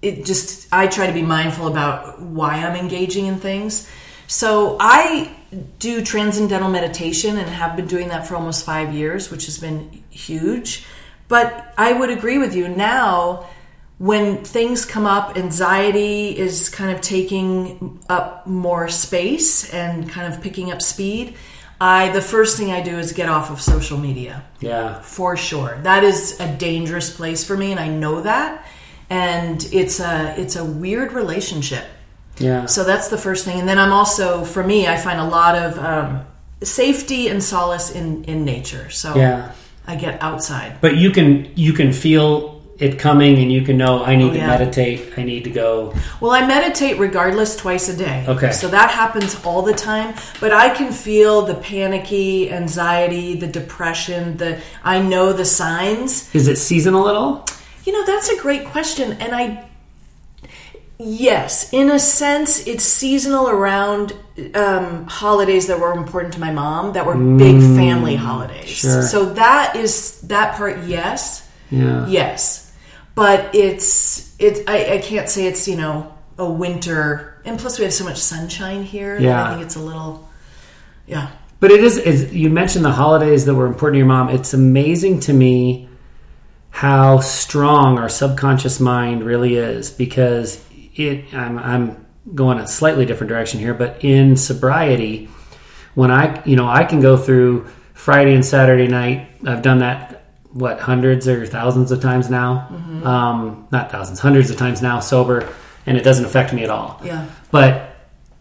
I try to be mindful about why I'm engaging in things. So I do transcendental meditation and have been doing that for almost 5 years, which has been huge. But I would agree with you now. When things come up, anxiety is kind of taking up more space and kind of picking up speed. The first thing I do is get off of social media. Yeah. For sure. That is a dangerous place for me, and I know that. And it's a weird relationship. Yeah. So that's the first thing. And then I'm also, for me, I find a lot of safety and solace in nature. So I get outside. But you can feel it coming, and you can know, I need to meditate, I need to go. Well, I meditate regardless twice a day. Okay. So that happens all the time, but I can feel the panicky, anxiety, the depression, I know the signs. Is it seasonal at all? You know, that's a great question, and yes, in a sense, it's seasonal around holidays that were important to my mom, that were big family holidays. Sure. So that is, that part, yes. Yeah. Yes. But I can't say it's, you know, a winter, and plus we have so much sunshine here. Yeah. I think it's a little, yeah. But it is, you mentioned the holidays that were important to your mom. It's amazing to me how strong our subconscious mind really is, because I'm going a slightly different direction here, but in sobriety, when I can go through Friday and Saturday night, I've done that, what, hundreds or thousands of times now? Mm-hmm. Not thousands, hundreds of times now, sober, and it doesn't affect me at all. Yeah. But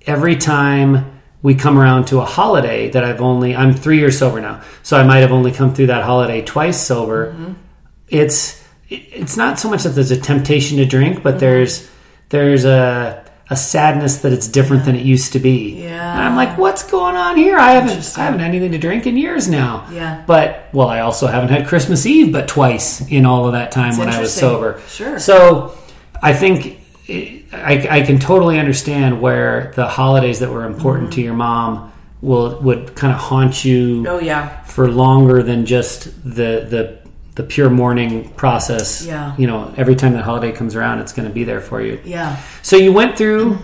every time we come around to a holiday that I'm 3 years sober now, so I might have only come through that holiday twice sober. Mm-hmm. It's not so much that there's a temptation to drink, but there's a sadness that it's different than it used to be. Yeah. And I'm like, what's going on here? I haven't had anything to drink in years now. Yeah. But, well, I also haven't had Christmas Eve but twice in all of that time when I was sober. Sure. So I think I can totally understand where the holidays that were important to your mom would kind of haunt you for longer than just the pure mourning process. Yeah. You know, every time the holiday comes around, it's going to be there for you. Yeah. So you went through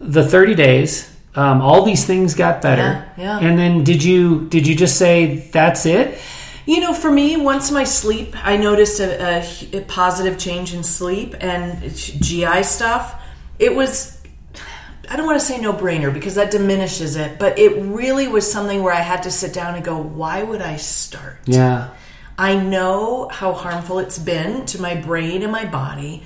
the 30 days. All these things got better. Yeah. And then did you just say, that's it? You know, for me, once my sleep, I noticed a positive change in sleep and GI stuff. It was, I don't want to say no-brainer because that diminishes it, but it really was something where I had to sit down and go, why would I start? Yeah. I know how harmful it's been to my brain and my body.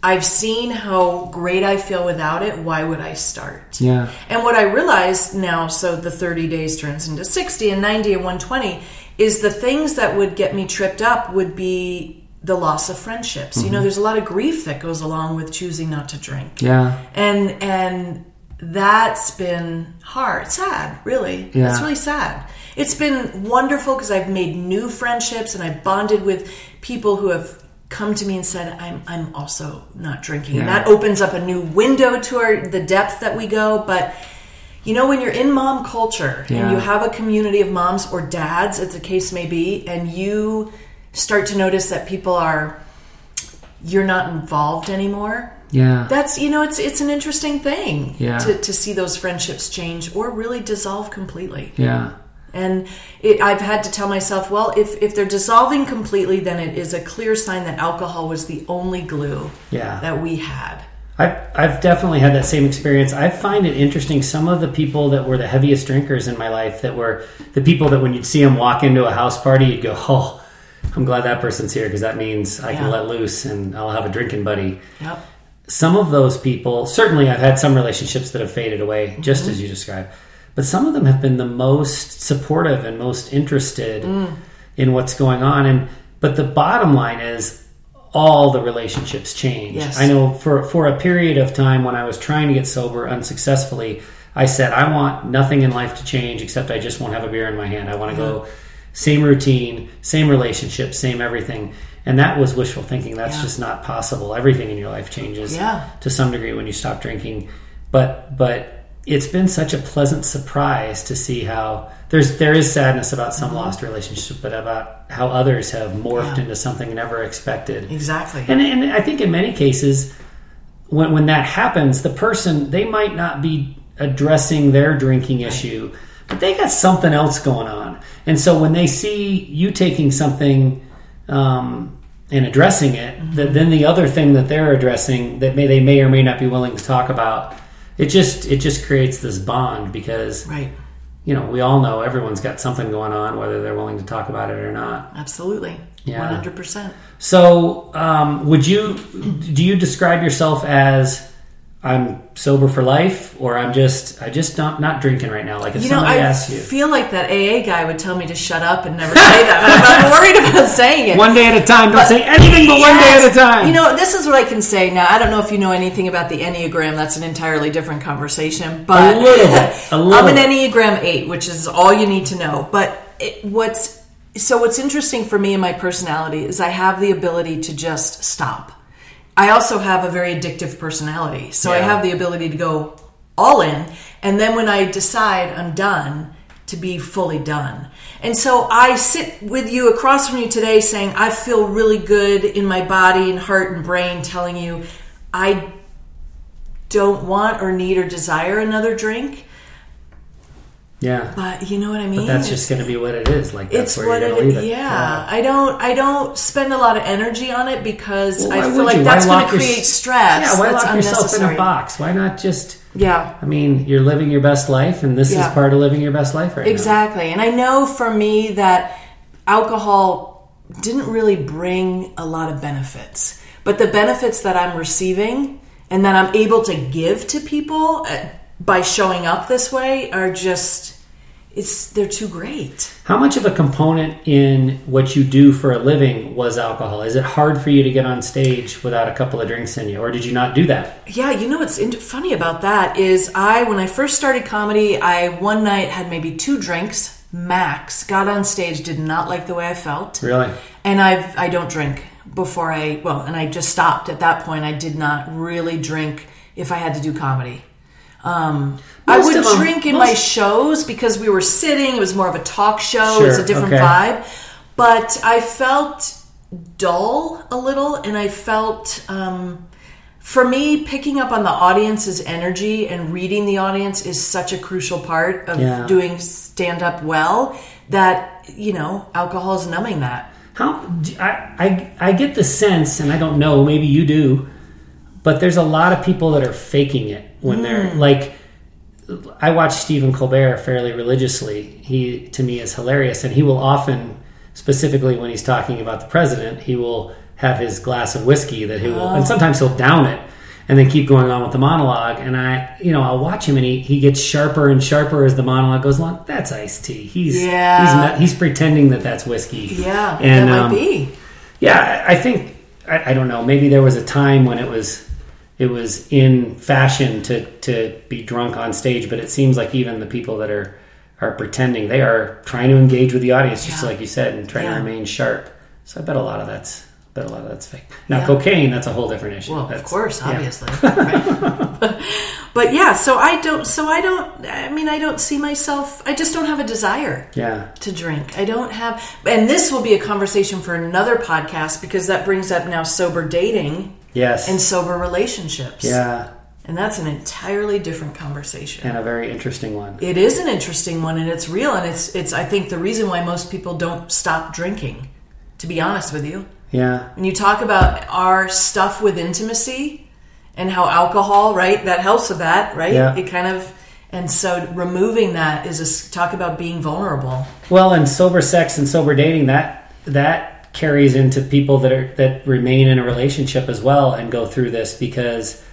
I've seen how great I feel without it. Why would I start? Yeah. And what I realized now, so the 30 days turns into 60 and 90 and 120, is the things that would get me tripped up would be the loss of friendships. Mm-hmm. You know, there's a lot of grief that goes along with choosing not to drink. Yeah. And that's been hard. Sad, really. Yeah. It's really sad. It's been wonderful because I've made new friendships and I bonded with people who have come to me and said, I'm also not drinking. Yeah. And that opens up a new window to the depth that we go. But, you know, when you're in mom culture yeah. and you have a community of moms or dads, as the case may be, and you start to notice that people are, you're not involved anymore. Yeah. That's, you know, it's an interesting thing yeah. to see those friendships change or really dissolve completely. Yeah. And I've had to tell myself, well, if they're dissolving completely, then it is a clear sign that alcohol was the only glue yeah. that we had. I've definitely had that same experience. I find it interesting. Some of the people that were the heaviest drinkers in my life that were the people that when you'd see them walk into a house party, you'd go, oh, I'm glad that person's here because that means I yeah. can let loose and I'll have a drinking buddy. Yep. Some of those people, certainly I've had some relationships that have faded away, mm-hmm. just as you described. But some of them have been the most supportive and most interested in what's going on. But the bottom line is all the relationships change. Yes. I know for a period of time when I was trying to get sober unsuccessfully, I said, I want nothing in life to change except I just won't have a beer in my hand. I want to yeah. go same routine, same relationship, same everything. And that was wishful thinking. That's yeah. just not possible. Everything in your life changes yeah. to some degree when you stop drinking. But it's been such a pleasant surprise to see how there is sadness about some mm-hmm. lost relationship, but about how others have morphed yeah. into something never expected. Exactly. And I think in many cases, when that happens, the person, they might not be addressing their drinking issue, but they got something else going on. And so when they see you taking something and addressing it, mm-hmm. then the other thing that they're addressing that they may or may not be willing to talk about, It just creates this bond because, right. you know, we all know everyone's got something going on, whether they're willing to talk about it or not. Absolutely. Yeah. 100%. So do you describe yourself as I'm sober for life or I'm just not drinking right now? Like if somebody asks you. I feel like that AA guy would tell me to shut up and never say that. But I'm not worried about saying it. One day at a time. Don't say anything but yes, one day at a time. You know, this is what I can say now. I don't know if you know anything about the Enneagram. That's an entirely different conversation. But a little. I'm an Enneagram 8, which is all you need to know. But what's interesting for me in my personality is I have the ability to just stop. I also have a very addictive personality, so yeah. I have the ability to go all in, and then when I decide I'm done, to be fully done. And so I sit with you across from you today saying, I feel really good in my body and heart and brain, telling you I don't want or need or desire another drink. Yeah. But you know what I mean? But that's just going to be what it is. Like that's where you're going to leave it. Yeah. Yeah. I don't spend a lot of energy on it because I feel like that's going to create stress. Yeah, why lock yourself in a box? Why not just... Yeah. I mean, you're living your best life and this is part of living your best life right now. Exactly. And I know for me that alcohol didn't really bring a lot of benefits. But the benefits that I'm receiving and that I'm able to give to people... by showing up this way are just, they're too great. How much of a component in what you do for a living was alcohol? Is it hard for you to get on stage without a couple of drinks in you, or did you not do that? Yeah, you know what's funny about that is when I first started comedy, I one night had maybe 2 drinks max, got on stage, did not like the way I felt. Really? And I don't drink before and I just stopped at that point. I did not really drink if I had to do comedy. I would drink in my shows because we were sitting. It was more of a talk show. Sure, it was a different vibe. But I felt dull a little, and I felt, for me, picking up on the audience's energy and reading the audience is such a crucial part of doing stand-up well that, you know, alcohol is numbing that. I get the sense, and I don't know, maybe you do, but there's a lot of people that are faking it when they're like, I watch Stephen Colbert fairly religiously. He, to me, is hilarious, and he will often specifically when he's talking about the president, he will have his glass of whiskey that he will, and sometimes he'll down it and then keep going on with the monologue. And I'll watch him, and he gets sharper and sharper as the monologue goes along. That's iced tea. He's pretending that's whiskey. Yeah, and that might be. Yeah, I think, I don't know, maybe there was a time when it was in fashion to be drunk on stage, but it seems like even the people that are pretending, they are trying to engage with the audience, just like you said, and trying to remain sharp. So I bet a lot of that's fake. Now, cocaine, that's a whole different issue. Well, of course, obviously. Yeah. Right. But yeah, I don't see myself, I just don't have a desire to drink. I don't have, and this will be a conversation for another podcast, because that brings up now sober dating. Yes. And sober relationships. Yeah. And that's an entirely different conversation. And a very interesting one. It is an interesting one, and it's real, and it's I think the reason why most people don't stop drinking, to be honest with you. Yeah. When you talk about our stuff with intimacy and how alcohol, right, that helps with that, right? Yeah. It kind of, and so removing that is talk about being vulnerable. Well, and sober sex and sober dating, that carries into people that remain in a relationship as well and go through this, because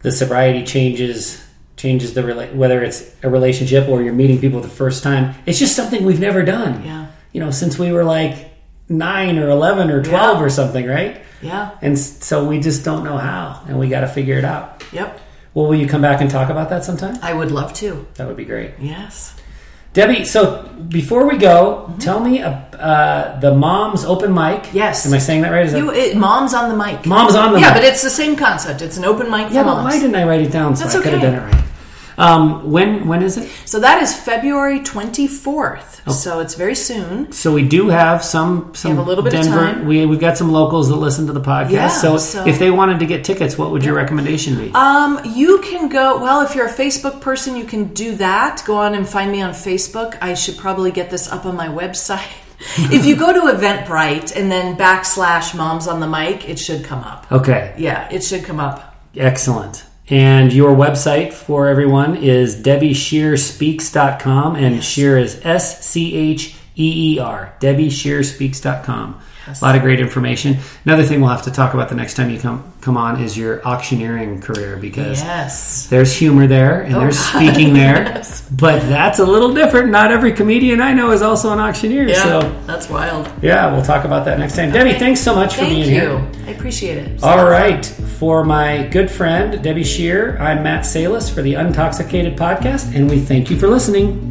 the sobriety changes whether it's a relationship or you're meeting people the first time. It's just something we've never done. Yeah. You know, since we were like 9 or 11 or 12 or something, right? Yeah. And so we just don't know how, and we got to figure it out. Yep. Well, will you come back and talk about that sometime? I would love to. That would be great. Yes. Debbie, so before we go, tell me the Moms Open Mic. Yes. Am I saying that right? Moms on the Mic. Moms on the Mic. Yeah, but it's the same concept. It's an open mic for moms. But why didn't I write it down? So that's okay. I could have done it right. When is it? So that is February 24th. Oh. So it's very soon. So we do have some we have a little bit Denver, of time. We've got some locals that listen to the podcast. Yeah, so if they wanted to get tickets, what would your recommendation be? You can go, well, if you're a Facebook person, you can do that. Go on and find me on Facebook. I should probably get this up on my website. If you go to Eventbrite and then / Moms on the Mic, it should come up. Okay. Yeah, it should come up. Excellent. And your website for everyone is debbieshearspeaks.com, and Shear is SCHEER, debbieshearspeaks.com. Yes. A lot of great information. Another thing we'll have to talk about the next time you come on is your auctioneering career, because there's humor there, and there's speaking there, but that's a little different. Not every comedian I know is also an auctioneer. Yeah, so that's wild. Yeah, we'll talk about that next time. Okay. Debbie, thanks so much for being here. Thank you. I appreciate it. All right. For my good friend, Debbie Shear, I'm Matt Salus for the Untoxicated Podcast, and we thank you for listening.